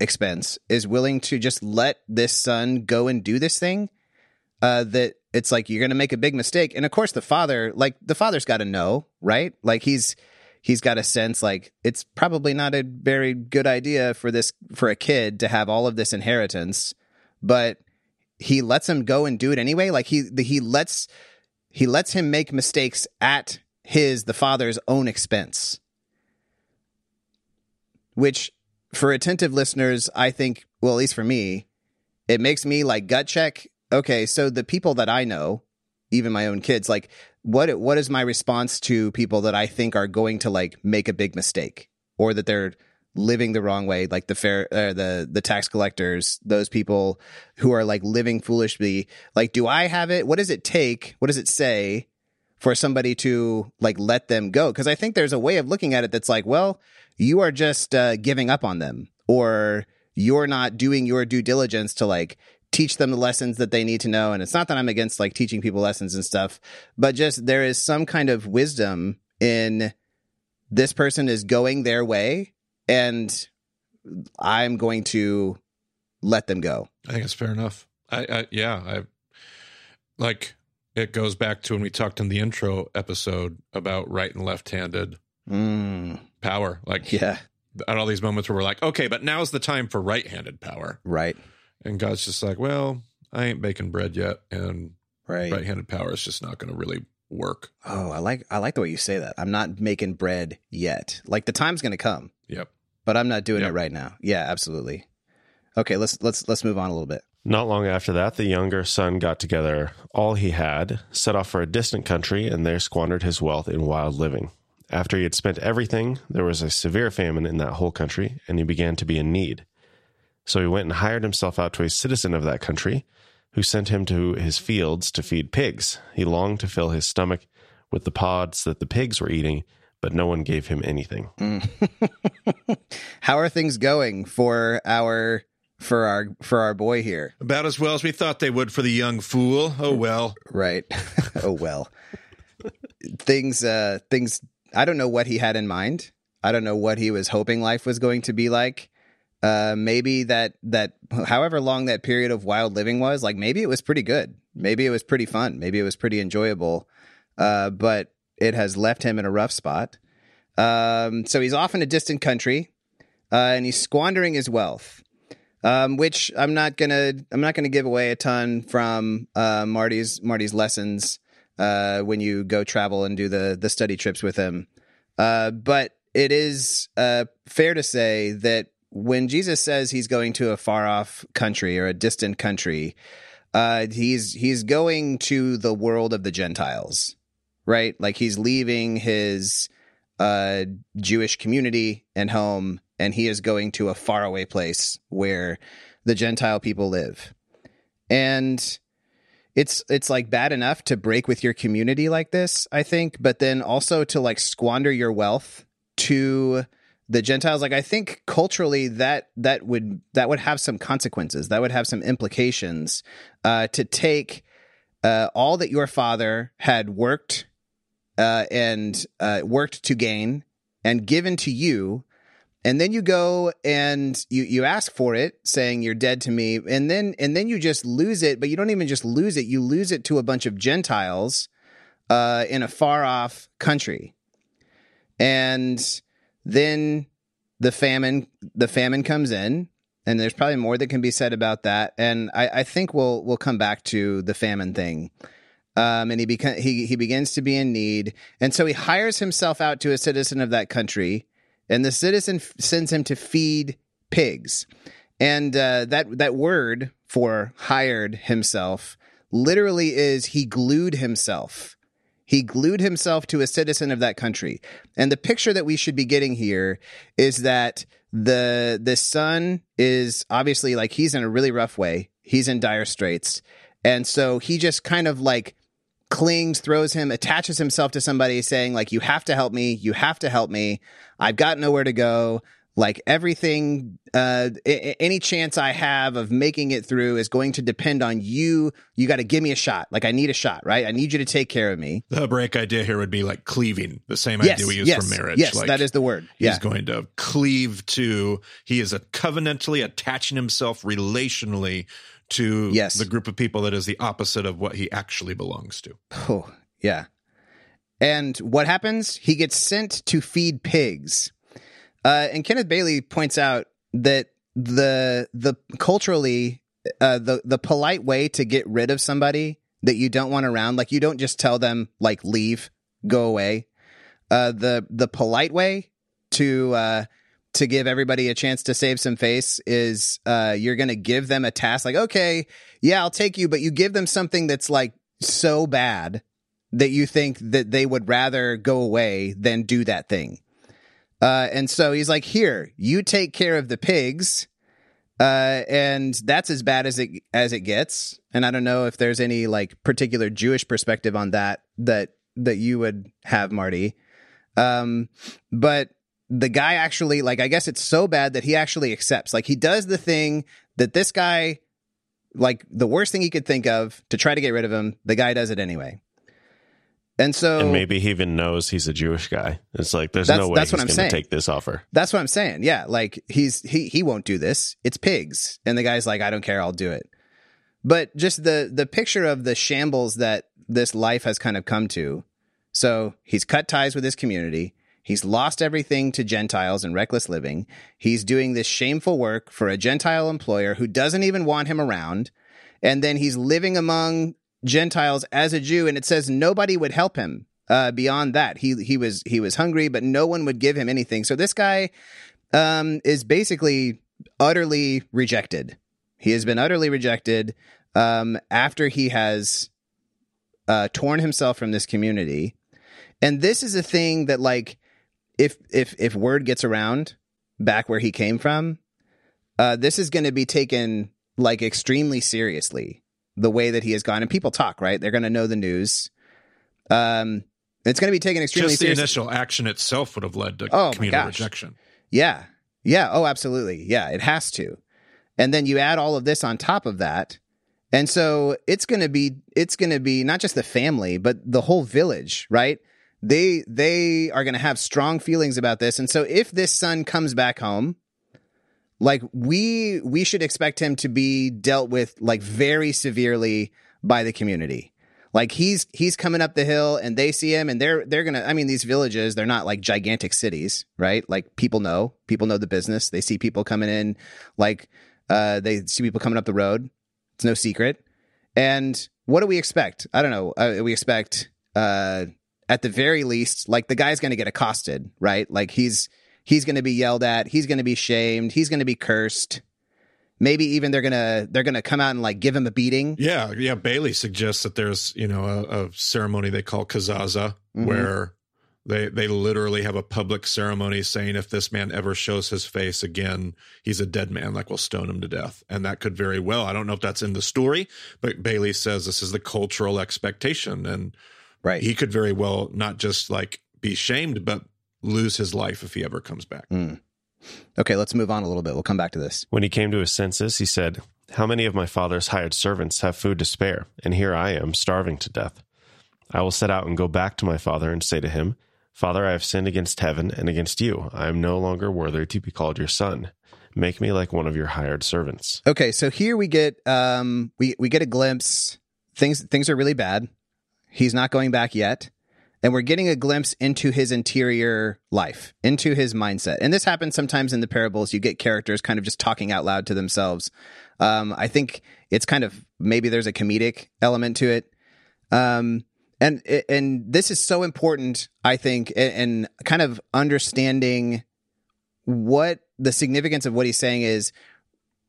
expense, is willing to just let this son go and do this thing. Uh, that it's like, you're going to make a big mistake, and of course the father, like the father's got to know, right? Like he's. He's got a sense like it's probably not a very good idea for this for a kid to have all of this inheritance, but he lets him go and do it anyway. Like he he lets he lets him make mistakes at his the father's own expense, which for attentive listeners, I think, well, at least for me, it makes me like gut check. Okay, so the people that I know, even my own kids, like. What what is my response to people that I think are going to like make a big mistake, or that they're living the wrong way, like the fair, uh, the the tax collectors, those people who are like living foolishly? Like, do I have it? What does it take? What does it say for somebody to like let them go? Because I think there's a way of looking at it that's like, well, you are just uh, giving up on them, or you're not doing your due diligence to like. Teach them the lessons that they need to know. And it's not that I'm against like teaching people lessons and stuff, but just there is some kind of wisdom in this person is going their way and I'm going to let them go. I think it's fair enough. I, I yeah, I like it goes back to when we talked in the intro episode about right and left-handed mm. power. Like yeah. At all these moments where we're like, okay, but now's the time for right-handed power. Right. And God's just like, well, I ain't baking bread yet, and right. right-handed power is just not going to really work. Oh, I like I like the way you say that. I'm not making bread yet. Like the time's going to come. Yep. But I'm not doing yep. it right now. Yeah, absolutely. Okay, let's let's let's move on a little bit. Not long after that, the younger son got together all he had, set off for a distant country, and there squandered his wealth in wild living. After he had spent everything, there was a severe famine in that whole country, and he began to be in need. So he went and hired himself out to a citizen of that country, who sent him to his fields to feed pigs. He longed to fill his stomach with the pods that the pigs were eating, but no one gave him anything. Mm. How are things going for our for our for our boy here? About as well as we thought they would for the young fool. Oh well, right. Oh well, things uh, things. I don't know what he had in mind. I don't know what he was hoping life was going to be like. Uh, maybe that, that however long that period of wild living was, like maybe it was pretty good. Maybe it was pretty fun. Maybe it was pretty enjoyable. Uh, but it has left him in a rough spot. Um, so he's off in a distant country, uh, and he's squandering his wealth, um, which I'm not gonna, I'm not gonna give away a ton from, uh, Marty's, Marty's lessons, uh, when you go travel and do the, the study trips with him. Uh, but it is, uh, fair to say that, when Jesus says he's going to a far-off country or a distant country, uh, he's he's going to the world of the Gentiles, right? Like he's leaving his uh, Jewish community and home, and he is going to a faraway place where the Gentile people live. And it's it's like bad enough to break with your community like this, I think, but then also to like squander your wealth to the Gentiles, like I think culturally that that would that would have some consequences, that would have some implications, uh, to take uh, all that your father had worked uh, and uh, worked to gain and given to you, and then you go and you, you ask for it, saying you're dead to me, and then and then you just lose it, but you don't even just lose it, you lose it to a bunch of Gentiles uh, in a far off country, and. Then the famine, the famine comes in, and there's probably more that can be said about that. And I, I think we'll we'll come back to the famine thing. Um, and he beca- he he begins to be in need, and so he hires himself out to a citizen of that country, and the citizen f- sends him to feed pigs. And uh, that that word for hired himself literally is he glued himself. He glued himself to a citizen of that country. And the picture that we should be getting here is that the the son is obviously, like, he's in a really rough way. He's in dire straits. And so he just kind of, like, clings, throws him, attaches himself to somebody saying, like, you have to help me. You have to help me. I've got nowhere to go. Like, everything, uh, I- any chance I have of making it through is going to depend on you. You got to give me a shot. Like, I need a shot, right? I need you to take care of me. The Hebraic idea here would be like cleaving, the same yes, idea we use yes, for marriage. Yes, like, that is the word. He's yeah. going to cleave to, he is a covenantally attaching himself relationally to yes. the group of people that is the opposite of what he actually belongs to. Oh, yeah. And what happens? He gets sent to feed pigs. Uh, and Kenneth Bailey points out that the the culturally uh, the the polite way to get rid of somebody that you don't want around, like, you don't just tell them, like, leave, go away. Uh, the the polite way to uh, to give everybody a chance to save some face is uh, you're going to give them a task, like, okay, yeah, I'll take you, but you give them something that's, like, so bad that you think that they would rather go away than do that thing. Uh, and so he's like, here, you take care of the pigs, uh, and that's as bad as it as it gets. And I don't know if there's any, like, particular Jewish perspective on that that that you would have, Marty. Um, but the guy actually, like, I guess it's so bad that he actually accepts. Like, he does the thing that this guy, like, the worst thing he could think of to try to get rid of him, the guy does it anyway. And so, and maybe he even knows he's a Jewish guy. It's like, there's no way he's going to take this offer. That's what I'm saying. Yeah. Like, he's, he, he won't do this. It's pigs. And the guy's like, I don't care. I'll do it. But just the, the picture of the shambles that this life has kind of come to. So he's cut ties with his community. He's lost everything to Gentiles and reckless living. He's doing this shameful work for a Gentile employer who doesn't even want him around. And then he's living among Gentiles as a Jew, and it says nobody would help him uh, beyond that. He he was he was hungry, but no one would give him anything. So this guy um, is basically utterly rejected. He has been utterly rejected um, after he has uh, torn himself from this community. And this is a thing that, like, if if if word gets around back where he came from, uh, this is going to be taken, like, extremely seriously, the way that he has gone. And people talk, right? They're going to know the news. Um, it's going to be taken extremely seriously. Just the seriously. Initial action itself would have led to oh, communal rejection. Yeah. Yeah. Oh, absolutely. Yeah, it has to. And then you add all of this on top of that. And so it's going to be, it's going to be not just the family, but the whole village, right? They, they are going to have strong feelings about this. And so if this son comes back home, like, we we should expect him to be dealt with, like, very severely by the community. Like, he's he's coming up the hill and they see him and they're they're going to, I mean, these villages, they're not like gigantic cities, right? Like, people know, people know the business. They see people coming in, like, uh, they see people coming up the road. It's no secret. And what do we expect? I don't know. Uh, we expect, uh, at the very least, like, the guy's going to get accosted, right? Like, he's... He's going to be yelled at. He's going to be shamed. He's going to be cursed. Maybe even they're going to they're going to come out and, like, give him a beating. Yeah, yeah. Bailey suggests that there's, you know, a, a ceremony they call Kazaza, mm-hmm. where they they literally have a public ceremony saying if this man ever shows his face again, he's a dead man. Like, we'll stone him to death. And that could very well. I don't know if that's in the story, but Bailey says this is the cultural expectation, and right, he could very well not just, like, be shamed, but lose his life if he ever comes back. Mm. Okay, let's move on a little bit. We'll come back to this. When he came to his senses, he said, "How many of my father's hired servants have food to spare? And here I am, starving to death. I will set out and go back to my father and say to him, Father, I have sinned against heaven and against you. I am no longer worthy to be called your son. Make me like one of your hired servants." Okay, so here we get um, we we get a glimpse. Things things are really bad. He's not going back yet. And we're getting a glimpse into his interior life, into his mindset. And this happens sometimes in the parables. You get characters kind of just talking out loud to themselves. Um, I think it's kind of, maybe there's a comedic element to it. Um, and and this is so important, I think, and kind of understanding what the significance of what he's saying is,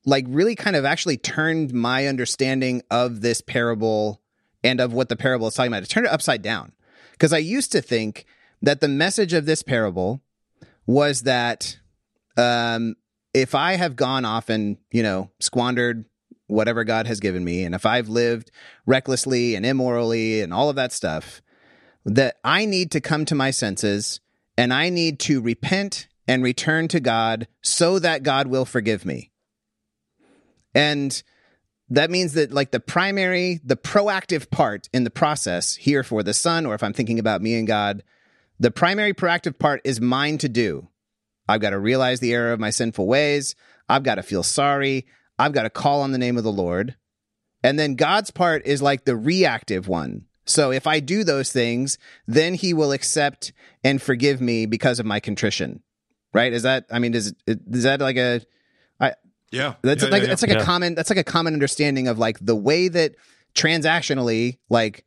like, really kind of actually turned my understanding of this parable and of what the parable is talking about. It turned it upside down. Because I used to think that the message of this parable was that um, if I have gone off and, you know, squandered whatever God has given me, and if I've lived recklessly and immorally and all of that stuff, that I need to come to my senses and I need to repent and return to God so that God will forgive me. And that means that, like, the primary, the proactive part in the process here for the son, or if I'm thinking about me and God, the primary proactive part is mine to do. I've got to realize the error of my sinful ways. I've got to feel sorry. I've got to call on the name of the Lord. And then God's part is like the reactive one. So if I do those things, then he will accept and forgive me because of my contrition. Right? Is that, I mean, is, is that like a, I, yeah, that's yeah, like, yeah, that's like yeah. a common, that's like a common understanding of, like, the way that transactionally, like,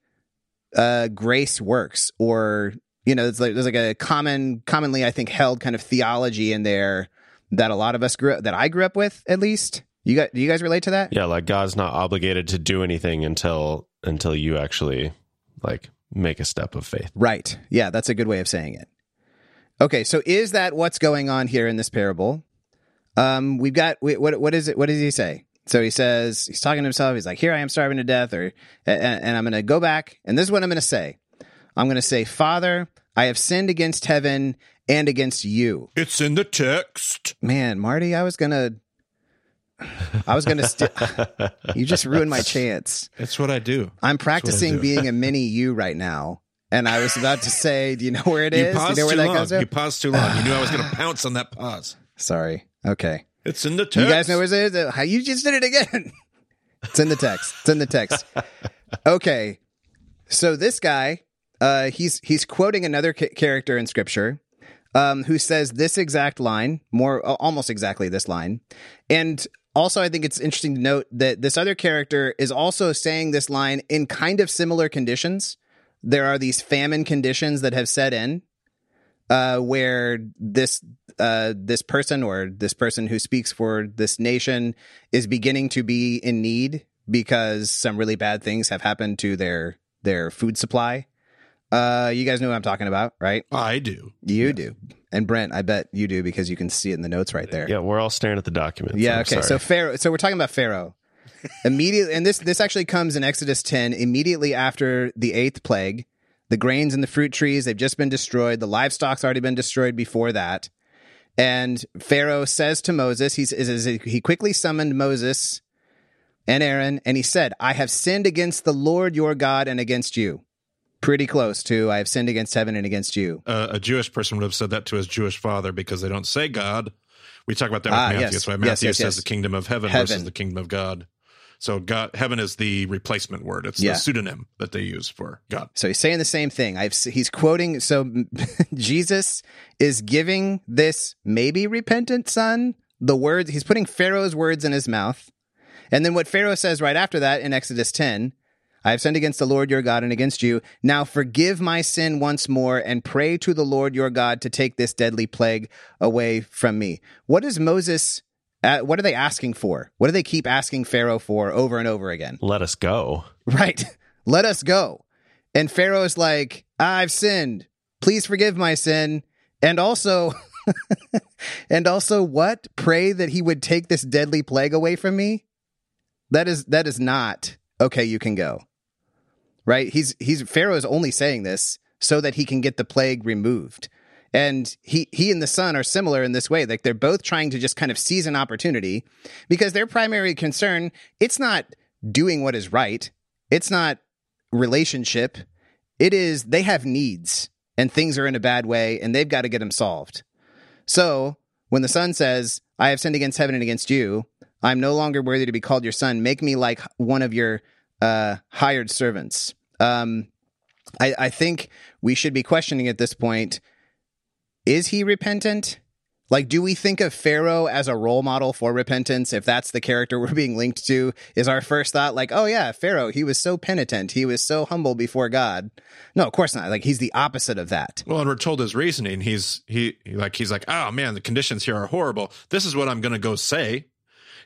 uh, grace works, or, you know, it's like, there's like a common, commonly, I think, held kind of theology in there that a lot of us grew up, that I grew up with, at least. You got, do you guys relate to that? Yeah. Like, God's not obligated to do anything until, until you actually, like, make a step of faith. Right. Yeah. That's a good way of saying it. Okay, so is that what's going on here in this parable? Um, we've got, we, what what is it? What does he say? So he says, he's talking to himself. He's like, here I am starving to death, or and, and I'm going to go back. And this is what I'm going to say. I'm going to say, Father, I have sinned against heaven and against you. It's in the text. Man, Marty, I was going to, I was going to, st- you just ruined my chance. That's what I do. I'm practicing do. being a mini you right now. And I was about to say, do you know where it is? You, do you know where that long. comes from? You paused too long. You knew I was going to pounce on that pause. Sorry. Okay. It's in the text. You guys know where it is? How you just did it again? It's in the text. It's in the text. Okay. So this guy, uh, he's he's quoting another ca- character in Scripture, um, who says this exact line, more almost exactly this line, and. Also, I think it's interesting to note that this other character is also saying this line in kind of similar conditions. There are these famine conditions that have set in, uh, where this uh, this person or this person who speaks for this nation is beginning to be in need because some really bad things have happened to their their food supply. Uh, you guys know what I'm talking about, right? I do. You yes. do. And Brent, I bet you do, because you can see it in the notes right there. Yeah, we're all staring at the document. Yeah, I'm okay. Sorry. So Pharaoh. So we're talking about Pharaoh. Immediately, and this this actually comes in Exodus ten, immediately after the eighth plague. The grains and the fruit trees, they've just been destroyed. The livestock's already been destroyed before that. And Pharaoh says to Moses, he's, is, is, he quickly summoned Moses and Aaron, and he said, I have sinned against the Lord your God and against you. Pretty close to, I have sinned against heaven and against you. Uh, a Jewish person would have said that to his Jewish father, because they don't say God. We talk about that with ah, Matthew. Yes. That's why Matthew yes, yes, says yes. the kingdom of heaven, heaven versus the kingdom of God. So God, heaven is the replacement word. It's yeah. the pseudonym that they use for God. So he's saying the same thing. I've He's quoting, so Jesus is giving this maybe repentant son the words. He's putting Pharaoh's words in his mouth. And then what Pharaoh says right after that in Exodus ten, I have sinned against the Lord your God and against you. Now forgive my sin once more and pray to the Lord your God to take this deadly plague away from me. What is Moses, uh, what are they asking for? What do they keep asking Pharaoh for over and over again? Let us go. Right. Let us go. And Pharaoh's like, I've sinned. Please forgive my sin. And also, and also what? Pray that he would take this deadly plague away from me? That is, that is not... okay, you can go. Right? He's he's Pharaoh is only saying this so that he can get the plague removed. And he he and the son are similar in this way. Like, they're both trying to just kind of seize an opportunity, because their primary concern, it's not doing what is right. It's not relationship. It is they have needs and things are in a bad way and they've got to get them solved. So when the son says, I have sinned against heaven and against you, I'm no longer worthy to be called your son. Make me like one of your uh, hired servants. Um, I, I think we should be questioning at this point, is he repentant? Like, do we think of Pharaoh as a role model for repentance? If that's the character we're being linked to, is our first thought like, oh yeah, Pharaoh, he was so penitent. He was so humble before God. No, of course not. Like, he's the opposite of that. Well, and we're told his reasoning. He's he like, he's like, oh man, the conditions here are horrible. This is what I'm going to go say.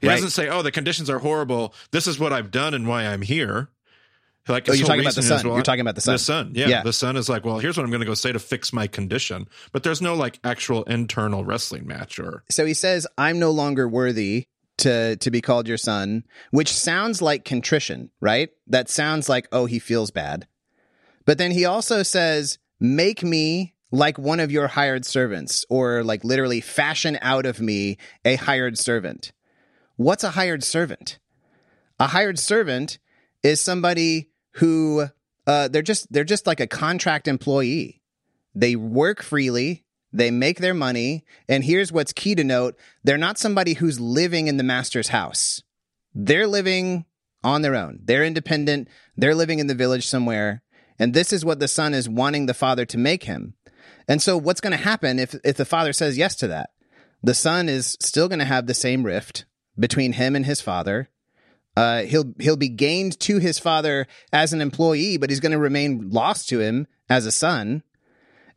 He right. doesn't say, oh, the conditions are horrible. This is what I've done and why I'm here. Like, oh, you're talking about the son. Well, you're talking about the son. The son, yeah, yeah. The son is like, well, here's what I'm going to go say to fix my condition. But there's no like actual internal wrestling match or. So he says, I'm no longer worthy to to be called your son, which sounds like contrition, right? That sounds like, oh, he feels bad. But then he also says, make me like one of your hired servants, or like literally fashion out of me a hired servant. What's a hired servant? A hired servant is somebody who uh, they're just they're just like a contract employee. They work freely. They make their money. And here's what's key to note. They're not somebody who's living in the master's house. They're living on their own. They're independent. They're living in the village somewhere. And this is what the son is wanting the father to make him. And so what's going to happen if, if the father says yes to that? The son is still going to have the same rift between him and his father. Uh, he'll he'll be gained to his father as an employee, but he's going to remain lost to him as a son.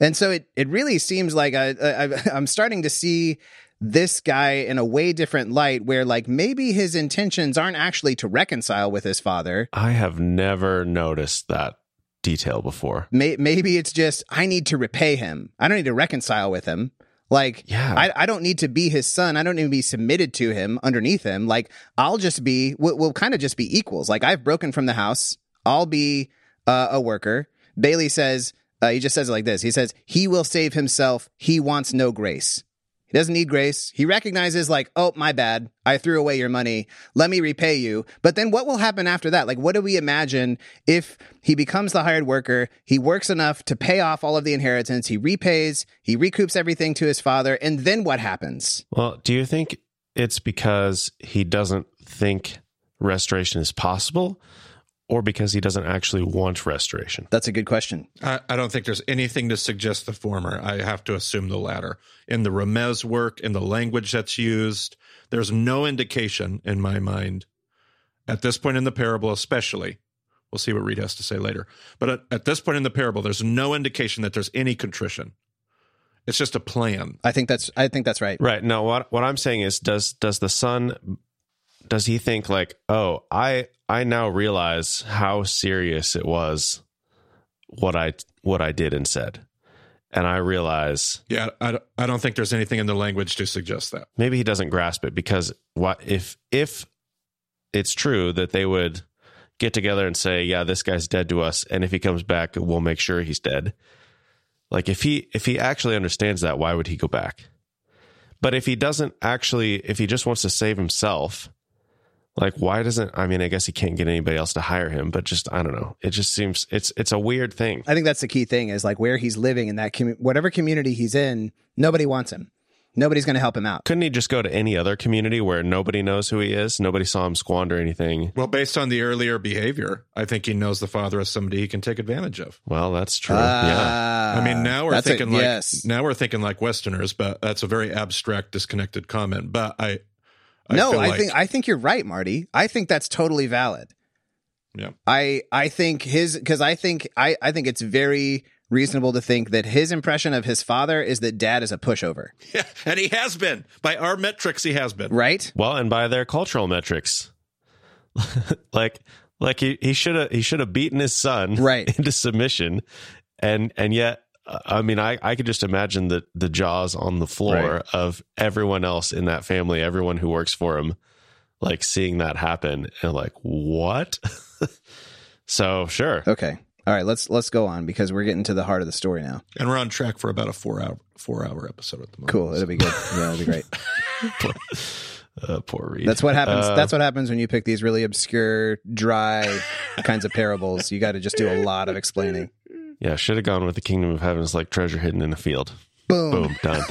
And so it it really seems like I, I, I'm starting to see this guy in a way different light, where like maybe his intentions aren't actually to reconcile with his father. I have never noticed that detail before. May, maybe it's just, I need to repay him. I don't need to reconcile with him. Like, yeah. I, I don't need to be his son. I don't need to be submitted to him, underneath him. Like, I'll just be, we'll, we'll kind of just be equals. Like, I've broken from the house. I'll be uh, a worker. Bailey says, uh, he just says it like this. He says, he will save himself. He wants no grace. He doesn't need grace. He recognizes like, oh, my bad. I threw away your money. Let me repay you. But then what will happen after that? Like, what do we imagine if he becomes the hired worker? He works enough to pay off all of the inheritance. He repays. He recoups everything to his father. And then what happens? Well, do you think it's because he doesn't think restoration is possible? Or because he doesn't actually want restoration? That's a good question. I, I don't think there's anything to suggest the former. I have to assume the latter. In the Remez work, in the language that's used, there's no indication in my mind, at this point in the parable especially, we'll see what Reed has to say later, but at, at this point in the parable, there's no indication that there's any contrition. It's just a plan. I think that's I think that's right. Right. No, what, what I'm saying is, does does the son... does he think like, oh, I I now realize how serious it was what I what I did and said, and I realize. Yeah, I, I don't think there's anything in the language to suggest that. Maybe he doesn't grasp it, because what if if it's true that they would get together and say, yeah, this guy's dead to us, and if he comes back, we'll make sure he's dead. Like if he if he actually understands that, why would he go back? But if he doesn't actually, if he just wants to save himself. Like, why doesn't, I mean, I guess he can't get anybody else to hire him, but just, I don't know. It just seems, it's it's a weird thing. I think that's the key thing is like where he's living in that, commu- whatever community he's in, nobody wants him. Nobody's going to help him out. Couldn't he just go to any other community where nobody knows who he is? Nobody saw him squander anything. Well, based on the earlier behavior, I think he knows the father as somebody he can take advantage of. Well, that's true. Uh, yeah. I mean, now we're thinking a, like, yes. now we're thinking like Westerners, but that's a very abstract, disconnected comment. But I... I no, I like. think I think you're right, Marty. I think that's totally valid. Yeah, I I think his because I think I, I think it's very reasonable to think that his impression of his father is that dad is a pushover. Yeah, and he has been by our metrics. He has been right. Well, and by their cultural metrics, like like he he should have he should have beaten his son right into submission, and and yet. I mean, I, I could just imagine the, the jaws on the floor right. of everyone else in that family, everyone who works for him, like seeing that happen and like, what? So, sure. Okay. All right. Let's let's go on because we're getting to the heart of the story now. And we're on track for about a four hour four hour episode at the moment. Cool. It'll be good. Yeah, it'll be great. poor, uh, poor Reed. That's what happens. Uh, That's what happens when you pick these really obscure, dry kinds of parables. You got to just do a lot of explaining. Yeah, should have gone with the kingdom of heaven is like treasure hidden in a field. Boom. Boom, done.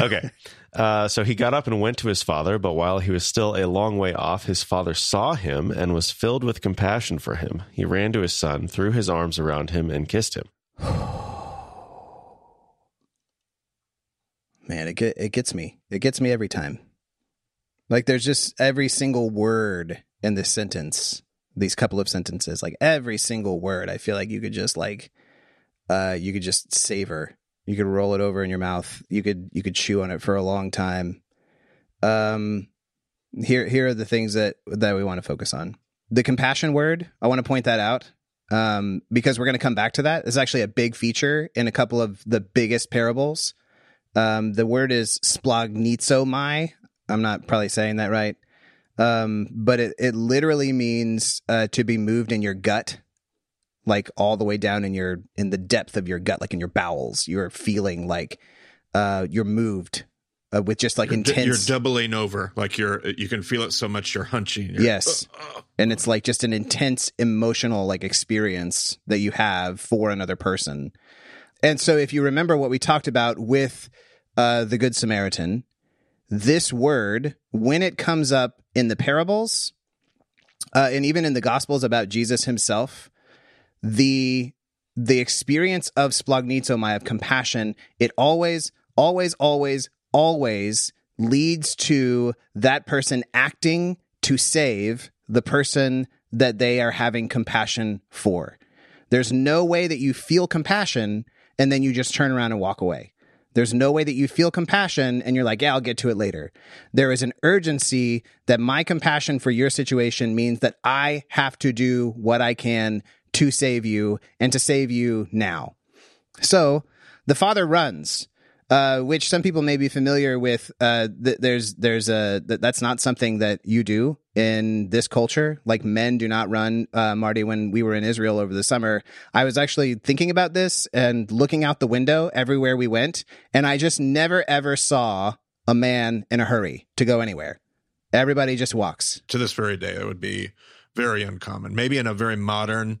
Okay. Uh, so he got up and went to his father, but while he was still a long way off, his father saw him and was filled with compassion for him. He ran to his son, threw his arms around him, and kissed him. Man, it get, it gets me. It gets me every time. Like, there's just every single word in this sentence. These couple of sentences, like every single word, I feel like you could just like, uh, you could just savor. You could roll it over in your mouth. You could you could chew on it for a long time. Um, here here are the things that that we want to focus on. the compassion word, I want to point that out um, because we're going to come back to that. It's actually a big feature in a couple of the biggest parables. Um, the word is splagnizomai. I'm not probably saying that right. Um, but it, it literally means uh, to be moved in your gut, like all the way down in your in the depth of your gut, like in your bowels. You're feeling like uh, you're moved uh, with just like you're intense. D- you're doubling over, like you're you can feel it so much you're hunching. You're, yes, uh, uh, and it's like just an intense emotional like experience that you have for another person. And so, if you remember what we talked about with uh, the Good Samaritan, this word, when it comes up in the parables, uh, and even in the Gospels about Jesus himself, the the experience of splagnizomai, of compassion, it always, always, always, always leads to that person acting to save the person that they are having compassion for. There's no way that you feel compassion and then you just turn around and walk away. There's no way that you feel compassion and you're like, yeah, I'll get to it later. There is an urgency that my compassion for your situation means that I have to do what I can to save you and to save you now. So the father runs, uh, which some people may be familiar with. Uh, th- there's there's a th- that's not something that you do in this culture. Like men do not run. Uh, Marty, when we were in Israel over the summer, I was actually thinking about this and looking out the window everywhere we went. And I just never, ever saw a man in a hurry to go anywhere. Everybody just walks. To this very day, it would be very uncommon. Maybe in a very modern,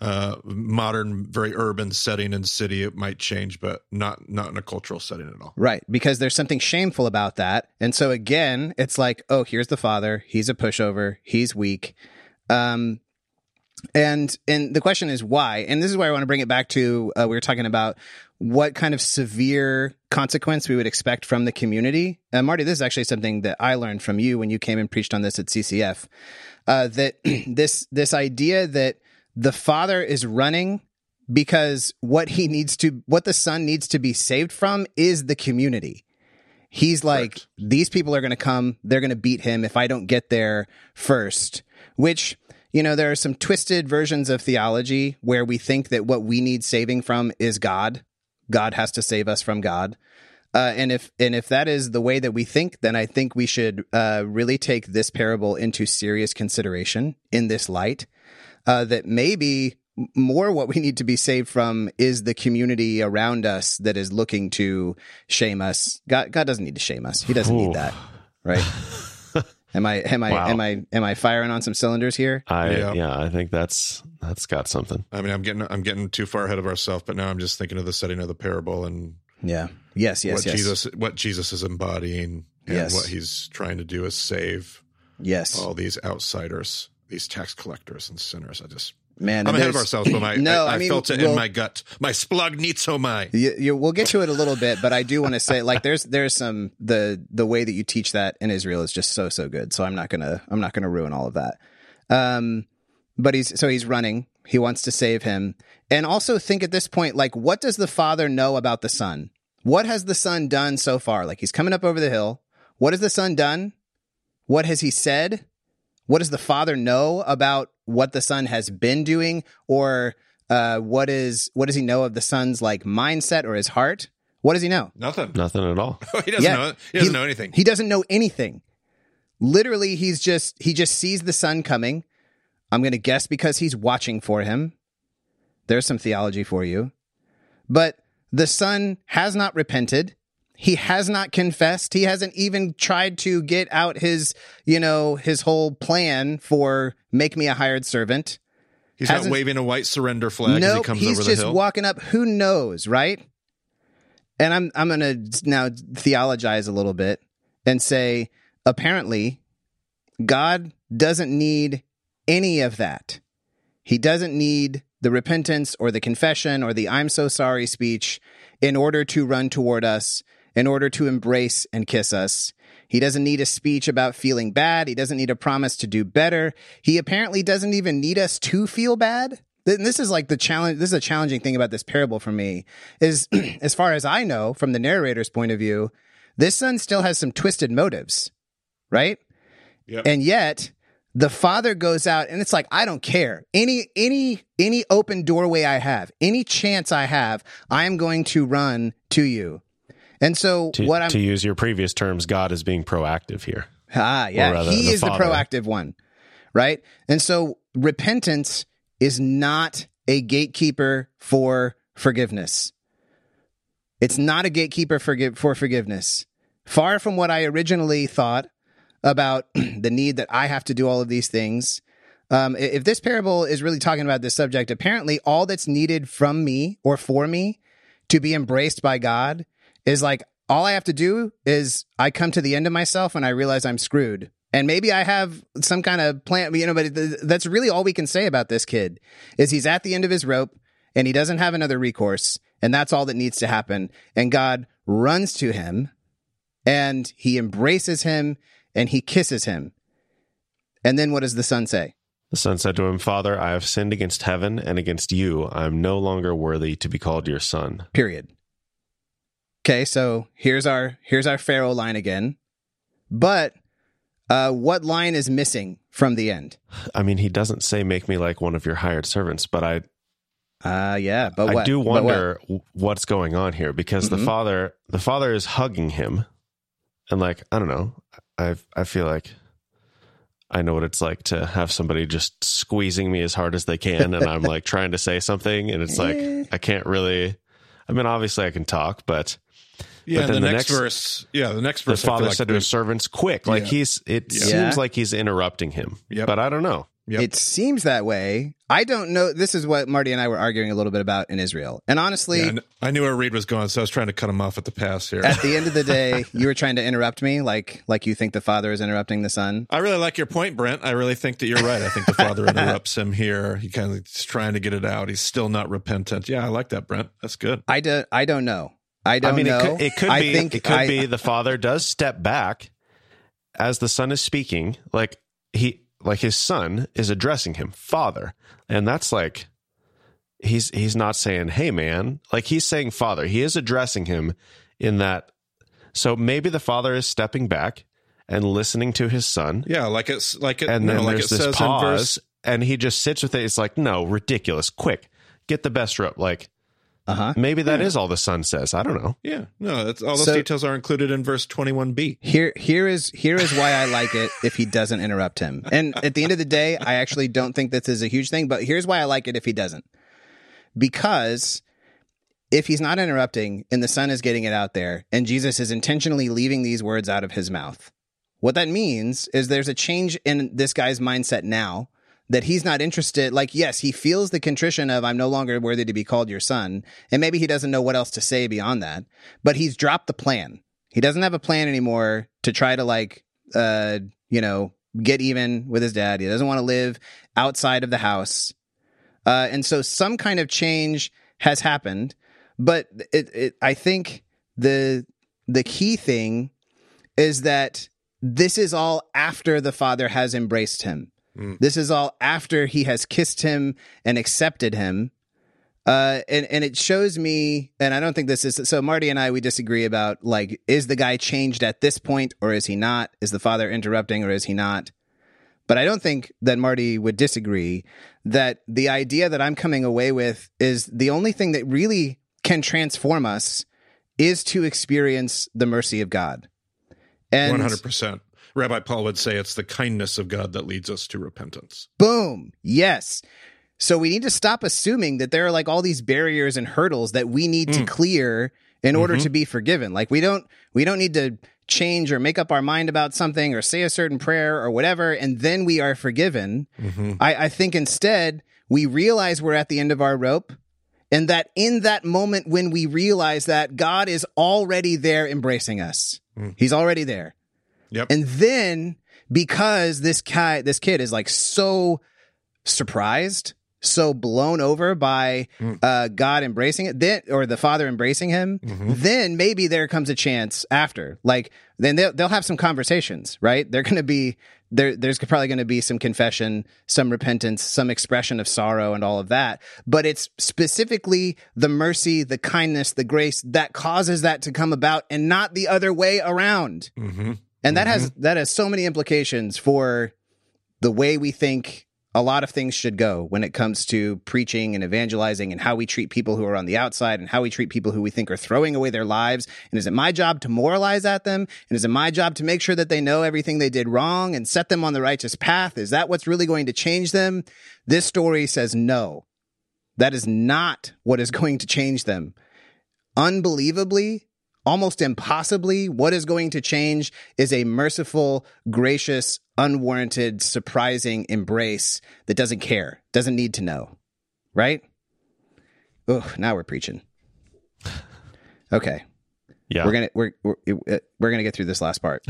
uh, modern, very urban setting and city, it might change, but not not in a cultural setting at all. Right, because there's something shameful about that. And so again, it's like, oh, here's the father. He's a pushover. He's weak. Um, and and the question is why? And this is why I want to bring it back to, uh, we were talking about what kind of severe consequence we would expect from the community. Uh, Marty, this is actually something that I learned from you when you came and preached on this at C C F, uh, that this this idea that the father is running because what he needs to, what the son needs to be saved from is the community. He's like, right. These people are going to come. They're going to beat him if I don't get there first, which, you know, there are some twisted versions of theology where we think that what we need saving from is God. God has to save us from God. Uh, and if and if that is the way that we think, then I think we should uh, really take this parable into serious consideration in this light. Uh, that maybe more what we need to be saved from is the community around us that is looking to shame us. God, God doesn't need to shame us. He doesn't Ooh. need that, right? am I am I wow. am I am I firing on some cylinders here? I yeah. yeah, I think that's that's got something. I mean, I'm getting I'm getting too far ahead of ourselves, but now I'm just thinking of the setting of the parable and yeah, yes, yes, what yes. Jesus, what Jesus is embodying and yes. what he's trying to do is save yes. all these outsiders. These tax collectors and sinners. I just, man, I'm ahead of ourselves, but my, no, I, I, I mean, felt it we'll, in my gut. My splagnizomai. You, you, we'll get to it a little bit, but I do want to say, like, there's there's some the the way that you teach that in Israel is just so so good. So I'm not gonna I'm not gonna ruin all of that. Um, but he's so he's running. He wants to save him, and also think at this point, like, what does the father know about the son? What has the son done so far? Like, he's coming up over the hill. What has the son done? What has he said? What does the father know about what the son has been doing, or uh, what is what does he know of the son's like mindset or his heart? What does he know? Nothing. Nothing at all. he doesn't yeah. know. He doesn't he, know anything. He doesn't know anything. Literally, he's just he just sees the son coming. I'm going to guess because he's watching for him. There's some theology for you, but the son has not repented. He has not confessed. He hasn't even tried to get out his, you know, his whole plan for make me a hired servant. He's hasn't, not waving a white surrender flag nope, as he comes over the hill. He's just walking up. Who knows, right? And I'm I'm going to now theologize a little bit and say, apparently, God doesn't need any of that. He doesn't need the repentance or the confession or the I'm so sorry speech in order to run toward us. In order to embrace and kiss us. He doesn't need a speech about feeling bad. He doesn't need a promise to do better. He apparently doesn't even need us to feel bad. And this is like the challenge. This is a challenging thing about this parable for me is, as far as I know, from the narrator's point of view, this son still has some twisted motives, right? Yep. And yet The father goes out and it's like, I don't care. Any any any open doorway I have, any chance I have, I am going to run to you. And so to, what I'm... To use your previous terms, God is being proactive here. Ah, yeah. Rather, he the is father. the proactive one, right? And so repentance is not a gatekeeper for forgiveness. It's not a gatekeeper for, for forgiveness. Far from what I originally thought about the need that I have to do all of these things. Um, if this parable is really talking about this subject, apparently all that's needed from me or for me to be embraced by God is like, all I have to do is I come to the end of myself and I realize I'm screwed. And maybe I have some kind of plan, you know, but that's really all we can say about this kid is he's at the end of his rope and he doesn't have another recourse. And that's all that needs to happen. And God runs to him and he embraces him and he kisses him. And then what does the son say? The son said to him, Father, I have sinned against heaven and against you. I am no longer worthy to be called your son. Period. Okay, so here's our here's our Pharaoh line again. But uh, what line is missing from the end? I mean, he doesn't say, make me like one of your hired servants, but I... Uh, yeah, but I what? do wonder what? what's going on here, because mm-hmm. the father the father is hugging him. And like, I don't know, I I feel like I know what it's like to have somebody just squeezing me as hard as they can, and I'm like trying to say something, and it's like, I can't really... I mean, obviously I can talk, but... Yeah, the, the next, next verse. Yeah, the next verse. The father like said to his servants, "Quick!" Like yeah. he's. It yeah. seems like he's interrupting him, yep. but I don't know. Yep. It seems that way. I don't know. This is what Marty and I were arguing a little bit about in Israel. And honestly, yeah, I knew where Reed was going, so I was trying to cut him off at the pass here. At the end of the day, you were trying to interrupt me, like like you think the father is interrupting the son. I really like your point, Brent. I really think that you're right. I think the father interrupts him here. He kind of is trying to get it out. He's still not repentant. Yeah, I like that, Brent. That's good. I do, I don't know. I don't I mean, know. It could, it could I be. Think it could I, be the father does step back as the son is speaking. Like he, like his son is addressing him, Father, and that's like he's he's not saying, "Hey, man." Like he's saying, "Father." He is addressing him in that. So maybe the father is stepping back and listening to his son. Yeah, like it's like it. And then no, like there's it this says pause, in verse- and he just sits with it. It's like, no, ridiculous. Quick, get the best rope. Like. Uh-huh. Maybe that yeah. is all the son says. I don't know. Yeah. No, that's, all those so, details are included in verse twenty-one b. Here, here is here is why I like it if he doesn't interrupt him. And at the end of the day, I actually don't think this is a huge thing, but here's why I like it if he doesn't. Because if he's not interrupting and the son is getting it out there and Jesus is intentionally leaving these words out of his mouth, what that means is there's a change in this guy's mindset now. That he's not interested, like, yes, he feels the contrition of, I'm no longer worthy to be called your son, and maybe he doesn't know what else to say beyond that, but he's dropped the plan. He doesn't have a plan anymore to try to, like, uh, you know, get even with his dad. He doesn't want to live outside of the house. Uh, and so some kind of change has happened, but it, it, I think the the key thing is that this is all after the father has embraced him. This is all after he has kissed him and accepted him. Uh, and, and it shows me, and I don't think this is, so Marty and I, we disagree about, like, is the guy changed at this point or is he not? Is the father interrupting or is he not? But I don't think that Marty would disagree that the idea that I'm coming away with is the only thing that really can transform us is to experience the mercy of God. And one hundred percent. Rabbi Paul would say it's the kindness of God that leads us to repentance. Boom. Yes. So we need to stop assuming that there are like all these barriers and hurdles that we need mm. to clear in mm-hmm. order to be forgiven. Like we don't we don't need to change or make up our mind about something or say a certain prayer or whatever, and then we are forgiven. Mm-hmm. I, I think instead we realize we're at the end of our rope, and that in that moment when we realize that, God is already there embracing us. Mm. He's already there. Yep. And then because this guy, this kid is like so surprised, so blown over by mm. uh, God embracing it, then or the father embracing him, mm-hmm. then maybe there comes a chance after. Like then they'll they'll have some conversations, right? They're going to be there. There's probably going to be some confession, some repentance, some expression of sorrow, and all of that. But it's specifically the mercy, the kindness, the grace that causes that to come about, and not the other way around. Mm-hmm. And that mm-hmm. has that has so many implications for the way we think a lot of things should go when it comes to preaching and evangelizing and how we treat people who are on the outside and how we treat people who we think are throwing away their lives. And is it my job to moralize at them? And is it my job to make sure that they know everything they did wrong and set them on the righteous path? Is that what's really going to change them? This story says no. That is not what is going to change them. Unbelievably, almost impossibly, what is going to change is a merciful, gracious, unwarranted, surprising embrace that doesn't care, doesn't need to know, right? Oh, now we're preaching. Okay. Yeah. We're going to we're, we're we're going to get through this last part.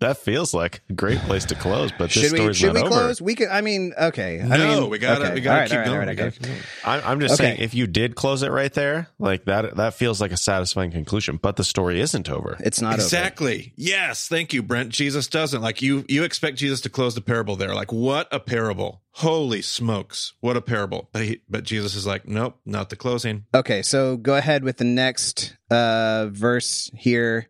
That feels like a great place to close, but this story's not over. Should we close? We could, I mean, okay. I no, mean, we got okay. we got to right, keep right, going. Right, okay. keep going. I'm, I'm just okay. saying, if you did close it right there, like that, that feels like a satisfying conclusion. But the story isn't over. It's not exactly. over. Exactly. Yes. Thank you, Brent. Jesus doesn't like you. You expect Jesus to close the parable there? Like, what a parable! Holy smokes, what a parable! But he, but Jesus is like, nope, not the closing. Okay, so go ahead with the next uh, verse here.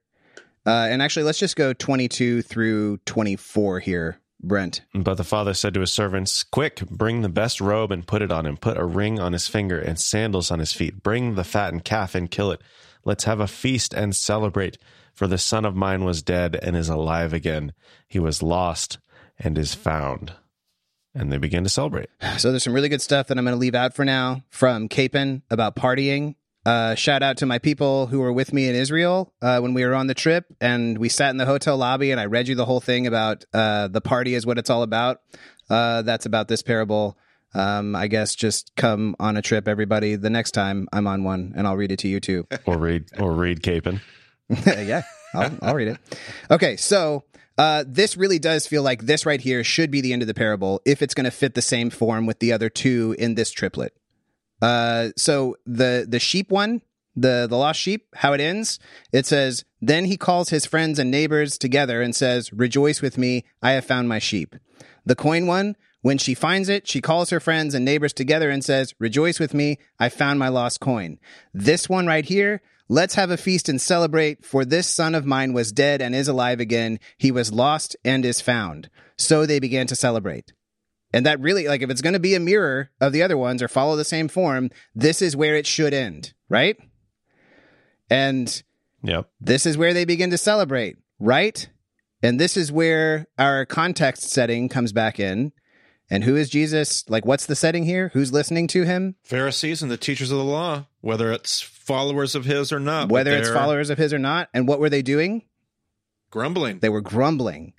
Uh, and actually, let's just go twenty-two through twenty-four here, Brent. But the father said to his servants, "Quick, bring the best robe and put it on him. Put a ring on his finger and sandals on his feet. Bring the fattened calf and kill it. Let's have a feast and celebrate. For the son of mine was dead and is alive again. He was lost and is found." And they began to celebrate. So there's some really good stuff that I'm going to leave out for now from Capon about partying. Uh, shout out to my people who were with me in Israel uh, when we were on the trip, and we sat in the hotel lobby, and I read you the whole thing about uh, the party is what it's all about. Uh, that's about this parable. Um, I guess just come on a trip, everybody. The next time I'm on one, and I'll read it to you too. Or read, or read Capon. Yeah, I'll, I'll read it. Okay, so uh, this really does feel like this right here should be the end of the parable if it's going to fit the same form with the other two in this triplet. Uh, so the, the sheep one, the, the lost sheep, how it ends, it says, "Then he calls his friends and neighbors together and says, 'Rejoice with me, I have found my sheep.' The coin one, when she finds it, she calls her friends and neighbors together and says, 'Rejoice with me, I found my lost coin.' This one right here, 'Let's have a feast and celebrate, for this son of mine was dead and is alive again. He was lost and is found.' So they began to celebrate." And that really, like, if it's going to be a mirror of the other ones or follow the same form, this is where it should end, right? And yep. This is where they begin to celebrate, right? And this is where our context setting comes back in. And who is Jesus? Like, what's the setting here? Who's listening to him? Pharisees and the teachers of the law, whether it's followers of his or not. Whether it's followers of his or not. And what were they doing? Grumbling. They were grumbling.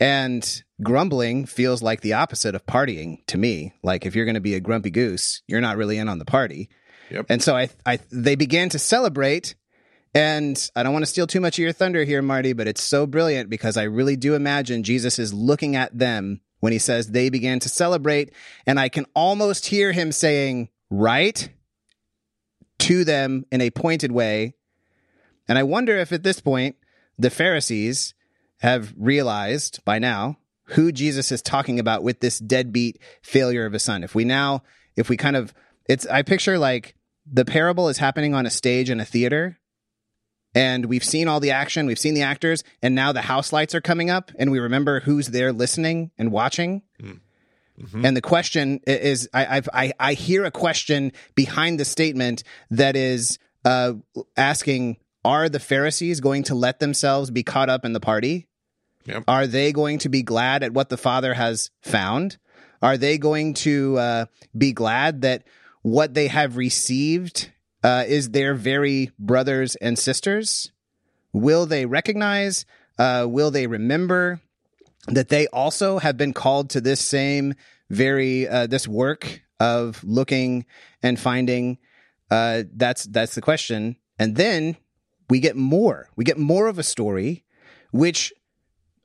And grumbling feels like the opposite of partying to me. Like, if you're going to be a grumpy goose, you're not really in on the party. Yep. And so I, I, they began to celebrate. And I don't want to steal too much of your thunder here, Marty, but it's so brilliant because I really do imagine Jesus is looking at them when he says they began to celebrate. And I can almost hear him saying, right, to them in a pointed way. And I wonder if at this point, the Pharisees have realized by now who Jesus is talking about with this deadbeat failure of his son. If we now, if we kind of, it's, I picture like the parable is happening on a stage in a theater, and we've seen all the action, we've seen the actors, and now the house lights are coming up, and we remember who's there listening and watching. Mm-hmm. And the question is, I, I've, I I hear a question behind the statement that is uh, asking, are the Pharisees going to let themselves be caught up in the party? Yep. Are they going to be glad at what the Father has found? Are they going to uh, be glad that what they have received uh, is their very brothers and sisters? Will they recognize, uh, will they remember that they also have been called to this same very, uh, this work of looking and finding? Uh, that's, that's the question. And then we get more, we get more of a story, which...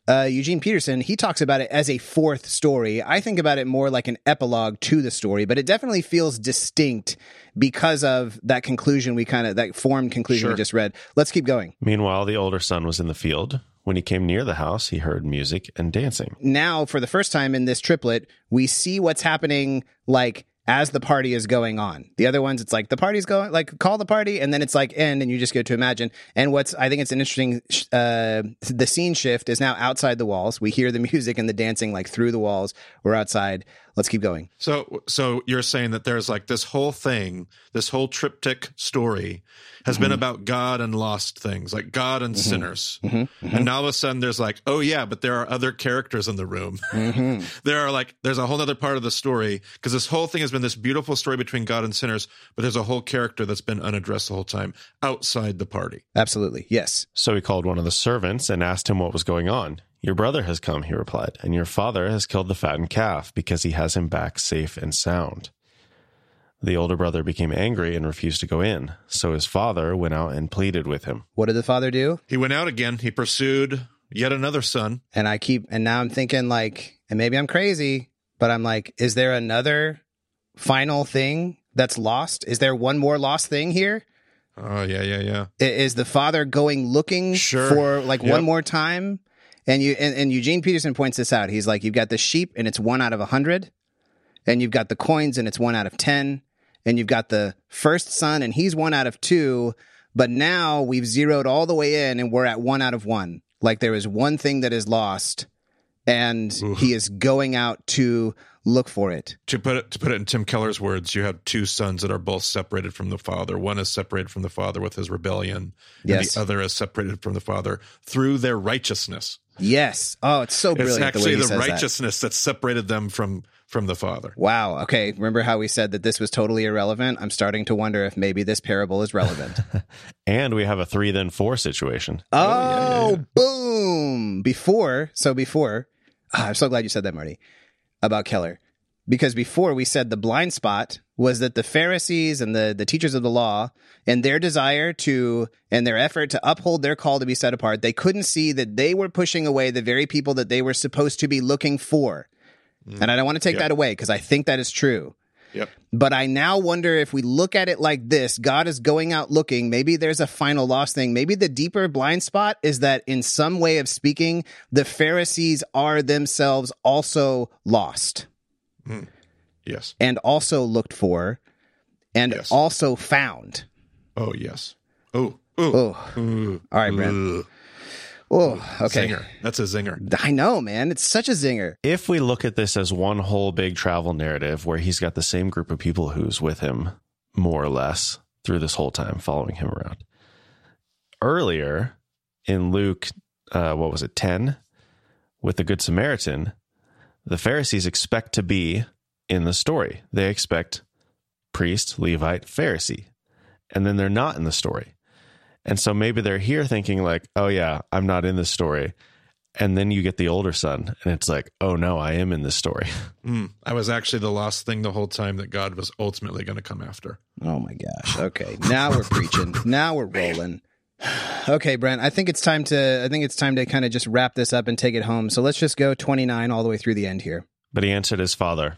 Uh, Eugene Peterson, he talks about it as a fourth story. I think about it more like an epilogue to the story, but it definitely feels distinct because of that conclusion we kind of, that formed conclusion sure. we just read. Let's keep going. Meanwhile, the older son was in the field. When he came near the house, he heard music and dancing. Now, for the first time in this triplet, we see what's happening like as the party is going on. The other ones, it's like the party's going, like call the party, and then it's like end, and you just go to imagine. And what's, I think it's an interesting, uh, the scene shift is now outside the walls. We hear the music and the dancing like through the walls. We're outside. Let's keep going. So, so you're saying that there's like this whole thing, this whole triptych story has mm-hmm. been about God and lost things, like God and mm-hmm. sinners. Mm-hmm. Mm-hmm. And now all of a sudden there's like, oh yeah, but there are other characters in the room. Mm-hmm. There are like, there's a whole other part of the story, because this whole thing has been this beautiful story between God and sinners, but there's a whole character that's been unaddressed the whole time outside the party. Absolutely. Yes. So he called one of the servants and asked him what was going on. Your brother has come, he replied, and your father has killed the fattened calf because he has him back safe and sound. The older brother became angry and refused to go in. So his father went out and pleaded with him. What did the father do? He went out again. He pursued yet another son. And I keep, and now I'm thinking like, and maybe I'm crazy, but I'm like, is there another final thing that's lost? Is there one more lost thing here? Oh, yeah, yeah, yeah. Is the father going looking sure. for like yep. one more time? And you and, and Eugene Peterson points this out. He's like, you've got the sheep, and it's one out of a hundred. And you've got the coins, and it's one out of ten. And you've got the first son, and he's one out of two. But now we've zeroed all the way in, and we're at one out of one. Like there is one thing that is lost, and Oof. he is going out to look for it. To put it, to put it in Tim Keller's words, you have two sons that are both separated from the father. One is separated from the father with his rebellion, and yes. the other is separated from the father through their righteousness. Yes. Oh, it's so brilliant. It's actually the, way he the righteousness that. that separated them from, from the Father. Wow. Okay. Remember how we said that this was totally irrelevant? I'm starting to wonder if maybe this parable is relevant. And we have a three then four situation. Oh, oh yeah, yeah, yeah. boom. Before. So before. Oh, I'm so glad you said that, Marty, about Keller. Because before we said the blind spot was that the Pharisees and the, the teachers of the law and their desire to and their effort to uphold their call to be set apart, they couldn't see that they were pushing away the very people that they were supposed to be looking for. Mm. And I don't want to take yep. that away because I think that is true. Yep. But I now wonder if we look at it like this, God is going out looking. Maybe there's a final lost thing. Maybe the deeper blind spot is that in some way of speaking, the Pharisees are themselves also lost. Mm. Yes. And also looked for and yes. also found. Oh, yes. Oh, oh. All right, Brent. Oh, okay. Zinger. That's a zinger. I know, man. It's such a zinger. If we look at this as one whole big travel narrative where he's got the same group of people who's with him, more or less, through this whole time following him around. Earlier in Luke, uh, what was it, ten, with the Good Samaritan, the Pharisees expect to be in the story. They expect priest, Levite, Pharisee, and then they're not in the story. And so maybe they're here thinking like, oh yeah, I'm not in this story. And then you get the older son and it's like, oh no, I am in this story. Mm, I was actually the lost thing the whole time that God was ultimately going to come after. Oh my gosh. Okay. Now we're preaching. Now we're rolling. Okay, Brent, I think it's time to I think it's time to kind of just wrap this up and take it home. So let's just go twenty-nine all the way through the end here. But he answered his father,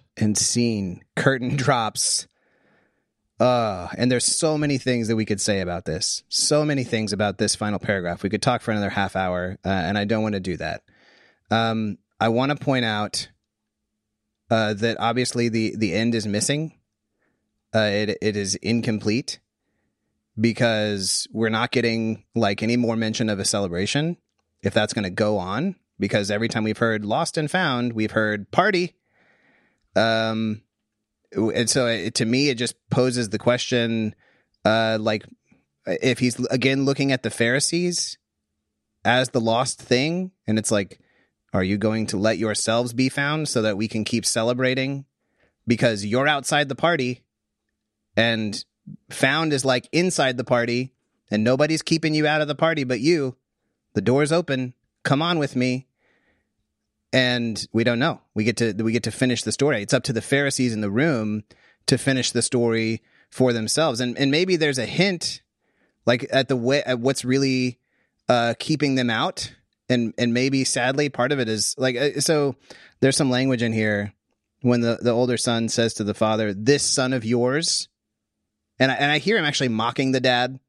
And scene. Curtain drops. Uh, and there's so many things that we could say about this. So many things about this final paragraph. We could talk for another half hour, uh, and I don't want to do that. Um, I want to point out uh, that obviously the, the end is missing. Uh, it it is incomplete because we're not getting like any more mention of a celebration if that's going to go on, because every time we've heard lost and found, we've heard party. Um, and so it, to me, it just poses the question, uh, like if he's again looking at the Pharisees as the lost thing, and it's like, are you going to let yourselves be found so that we can keep celebrating? Because you're outside the party. And found is like inside the party, and nobody's keeping you out of the party but you. The door's open. Come on with me. And we don't know. We get to we get to finish the story. It's up to the Pharisees in the room to finish the story for themselves. And and maybe there's a hint, like at the way, at what's really uh, keeping them out. And and maybe sadly part of it is like, uh, so there's some language in here when the, the older son says to the father, "This son of yours." And I, and I hear him actually mocking the dad,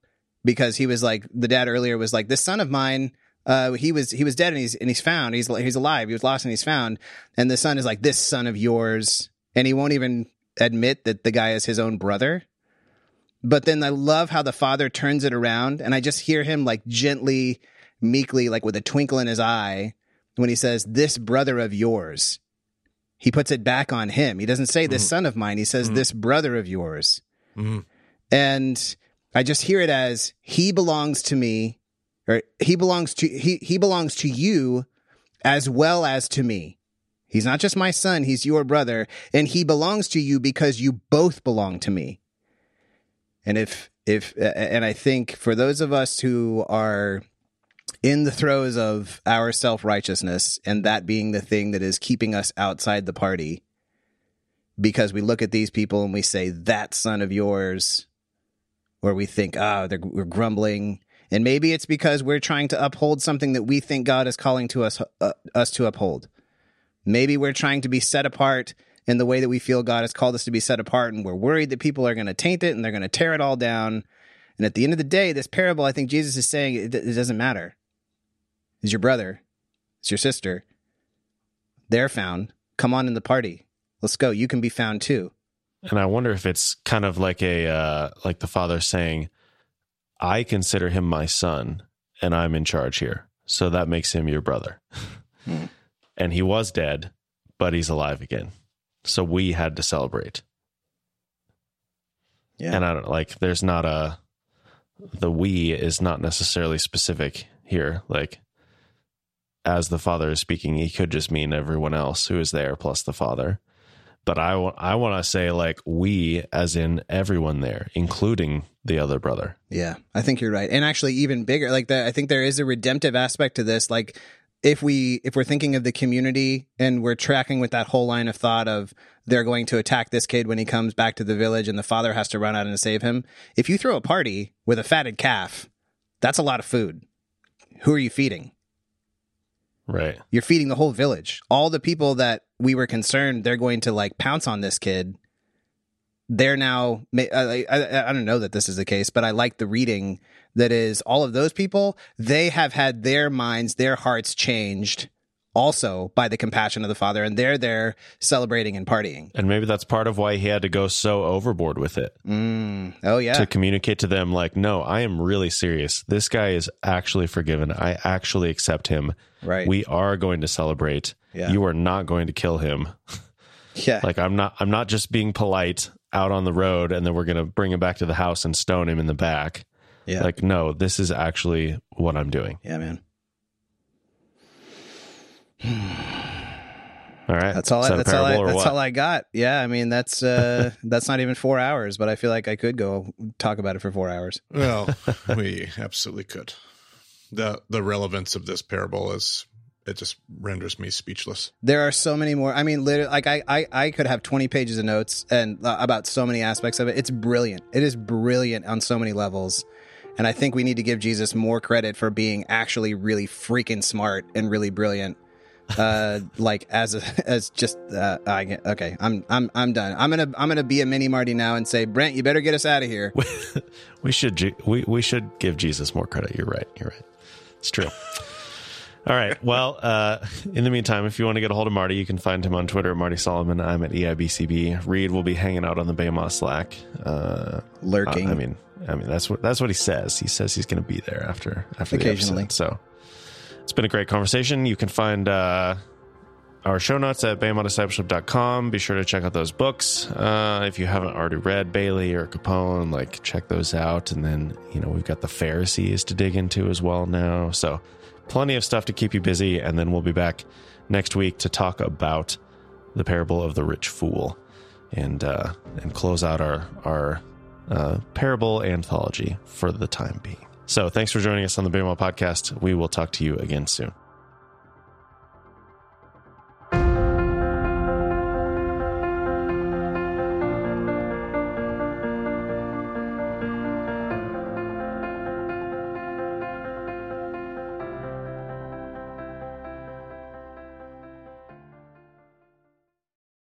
because he was like, the dad earlier was like, "This son of mine, uh, he was, he was dead and he's, and he's found. He's, he's alive. He was lost and he's found." And the son is like, "This son of yours." And he won't even admit that the guy is his own brother. But then I love how the father turns it around, and I just hear him like gently, meekly, like with a twinkle in his eye, when he says, "This brother of yours." He puts it back on him. He doesn't say, "This mm-hmm. son of mine." He says, mm-hmm. "This brother of yours." Mm-hmm. And I just hear it as, he belongs to me, or he belongs to, he, he belongs to you as well as to me. He's not just my son, he's your brother, and he belongs to you because you both belong to me. And if, if, and I think for those of us who are in the throes of our self-righteousness, and that being the thing that is keeping us outside the party, because we look at these people and we say, "That son of yours," or we think, ah, oh, we're grumbling. And maybe it's because we're trying to uphold something that we think God is calling to us, uh, us to uphold. Maybe we're trying to be set apart in the way that we feel God has called us to be set apart, and we're worried that people are going to taint it and they're going to tear it all down. And at the end of the day, this parable, I think Jesus is saying, it, it doesn't matter. It's your brother. It's your sister. They're found. Come on in the party. Let's go. You can be found too. And I wonder if it's kind of like a, uh, like the father saying, "I consider him my son and I'm in charge here. So that makes him your brother." And he was dead, but he's alive again. So we had to celebrate. Yeah. And I don't like, there's not a, the "we" is not necessarily specific here. Like, as the father is speaking, he could just mean everyone else who is there plus the father. But I, w- I want to say, like, we, as in everyone there, including the other brother. Yeah, I think you're right. And actually even bigger, like the, I think there is a redemptive aspect to this. Like, if we, if we're thinking of the community and we're tracking with that whole line of thought of they're going to attack this kid when he comes back to the village and the father has to run out and save him. If you throw a party with a fatted calf, that's a lot of food. Who are you feeding? Right. You're feeding the whole village. All the people that we were concerned they're going to like pounce on this kid. They're now, I, I, I don't know that this is the case, but I like the reading that is all of those people, they have had their minds, their hearts changed also by the compassion of the Father, and they're there celebrating and partying. And maybe that's part of why he had to go so overboard with it. Mm. Oh, yeah. To communicate to them like, "No, I am really serious. This guy is actually forgiven. I actually accept him. Right. We are going to celebrate. Yeah. You are not going to kill him." Yeah. Like, I'm not, I'm not just being polite out on the road, and then we're going to bring him back to the house and stone him in the back. Yeah. Like, no, this is actually what I'm doing. Yeah, man. All right. That's all, I, that that's, all I, that's all I got. Yeah. I mean, that's, uh, that's not even four hours, but I feel like I could go talk about it for four hours. Well, we absolutely could. The, the relevance of this parable is, it just renders me speechless. There are so many more. I mean, literally, like I, I, I could have twenty pages of notes and uh, about so many aspects of it. It's brilliant. It is brilliant on so many levels. And I think we need to give Jesus more credit for being actually really freaking smart and really brilliant. Uh, like as, a, as just, uh, I, okay, I'm, I'm, I'm done. I'm going to, I'm going to be a mini Marty now and say, "Brent, you better get us out of here." We should, we, we should give Jesus more credit. You're right. You're right. It's true. All right. Well, uh, in the meantime, if you want to get a hold of Marty, you can find him on Twitter at Marty Solomon. I'm at E I B C B. Reed will be hanging out on the BEMA Slack, uh, lurking. Uh, I mean, I mean that's what that's what he says. He says he's going to be there after after occasionally. The episode. So it's been a great conversation. You can find uh, our show notes at bema discipleship dot com. Be sure to check out those books uh, if you haven't already read Bailey or Capone. Like, check those out, and then you know we've got the Pharisees to dig into as well now. So. Plenty of stuff to keep you busy, and then we'll be back next week to talk about the parable of the rich fool and uh, and close out our, our uh, parable anthology for the time being. So thanks for joining us on the BEMA Podcast. We will talk to you again soon.